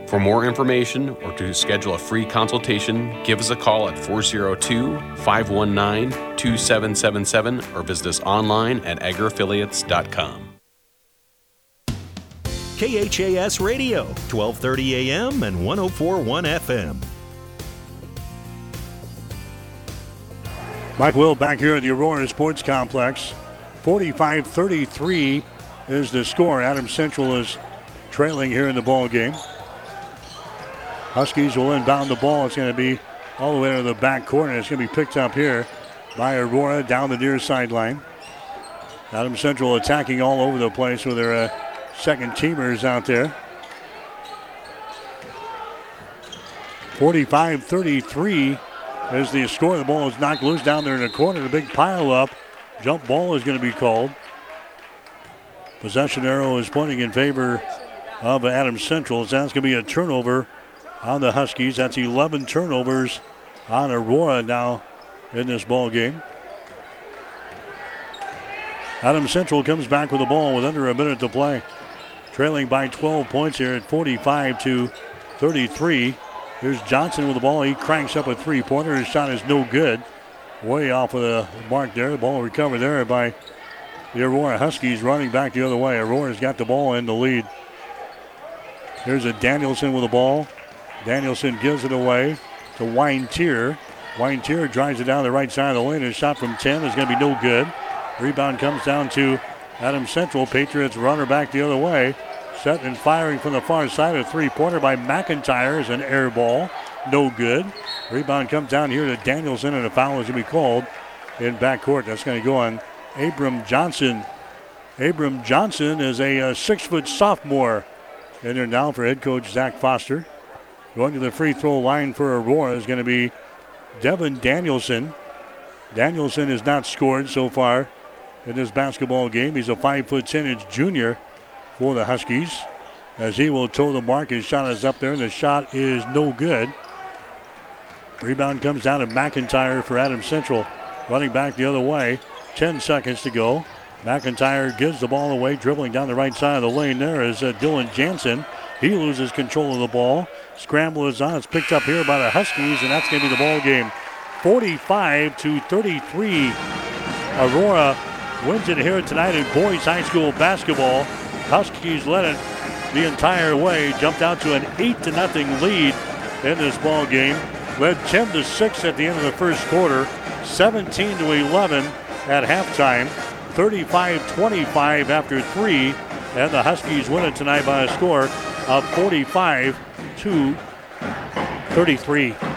For more information or to schedule a free consultation, give us a call at 402-519-2777 or visit us online at agriaffiliates.com. KHAS Radio, 1230 AM and 104.1 FM. Mike Will back here at the Aurora Sports Complex. 45-33 is the score. Adams Central is trailing here in the ball game. Huskies will inbound the ball. It's going to be all the way to the back corner. It's going to be picked up here by Aurora down the near sideline. Adams Central attacking all over the place with their second teamers out there. 45-33 is the score. The ball is knocked loose down there in the corner. A big pile up. Jump ball is going to be called. Possession arrow is pointing in favor of Adams Central. So that's going to be a turnover on the Huskies. That's 11 turnovers on Aurora now in this ball game. Adams Central comes back with the ball with under a minute to play. Trailing by 12 points here at 45-33. Here's Johnson with the ball. He cranks up a three-pointer. His shot is no good. Way off of the mark there. The ball recovered there by the Aurora Huskies running back the other way. Aurora's got the ball in the lead. Here's a Danielson with the ball. Danielson gives it away to Wyntier. Wyntier drives it down the right side of the lane. His shot from 10 is going to be no good. Rebound comes down to Adams Central. Patriots runner back the other way. Set and firing from the far side. A three-pointer by McIntyre is an air ball. No good. Rebound comes down here to Danielson, and a foul is going to be called in backcourt. That's going to go on Abram Johnson. Abram Johnson is a 6-foot sophomore. In there now for head coach Zach Foster. Going to the free throw line for Aurora is going to be Devin Danielson. Danielson has not scored so far in this basketball game. He's a 5'10" junior for the Huskies. As he will toe the mark, his shot is up there, and the shot is no good. Rebound comes down to McIntyre for Adams Central. Running back the other way, 10 seconds to go. McIntyre gives the ball away, dribbling down the right side of the lane. There is Dylan Jansen. He loses control of the ball. Scramble is on. It's picked up here by the Huskies, and that's going to be the ball game. 45-33. Aurora wins it here tonight in boys high school basketball. Huskies led it the entire way. Jumped out to an 8-0 lead in this ball game. Led 10-6 at the end of the first quarter. 17-11 at halftime. 35-25 after three, and the Huskies win it tonight by a score of 45-33.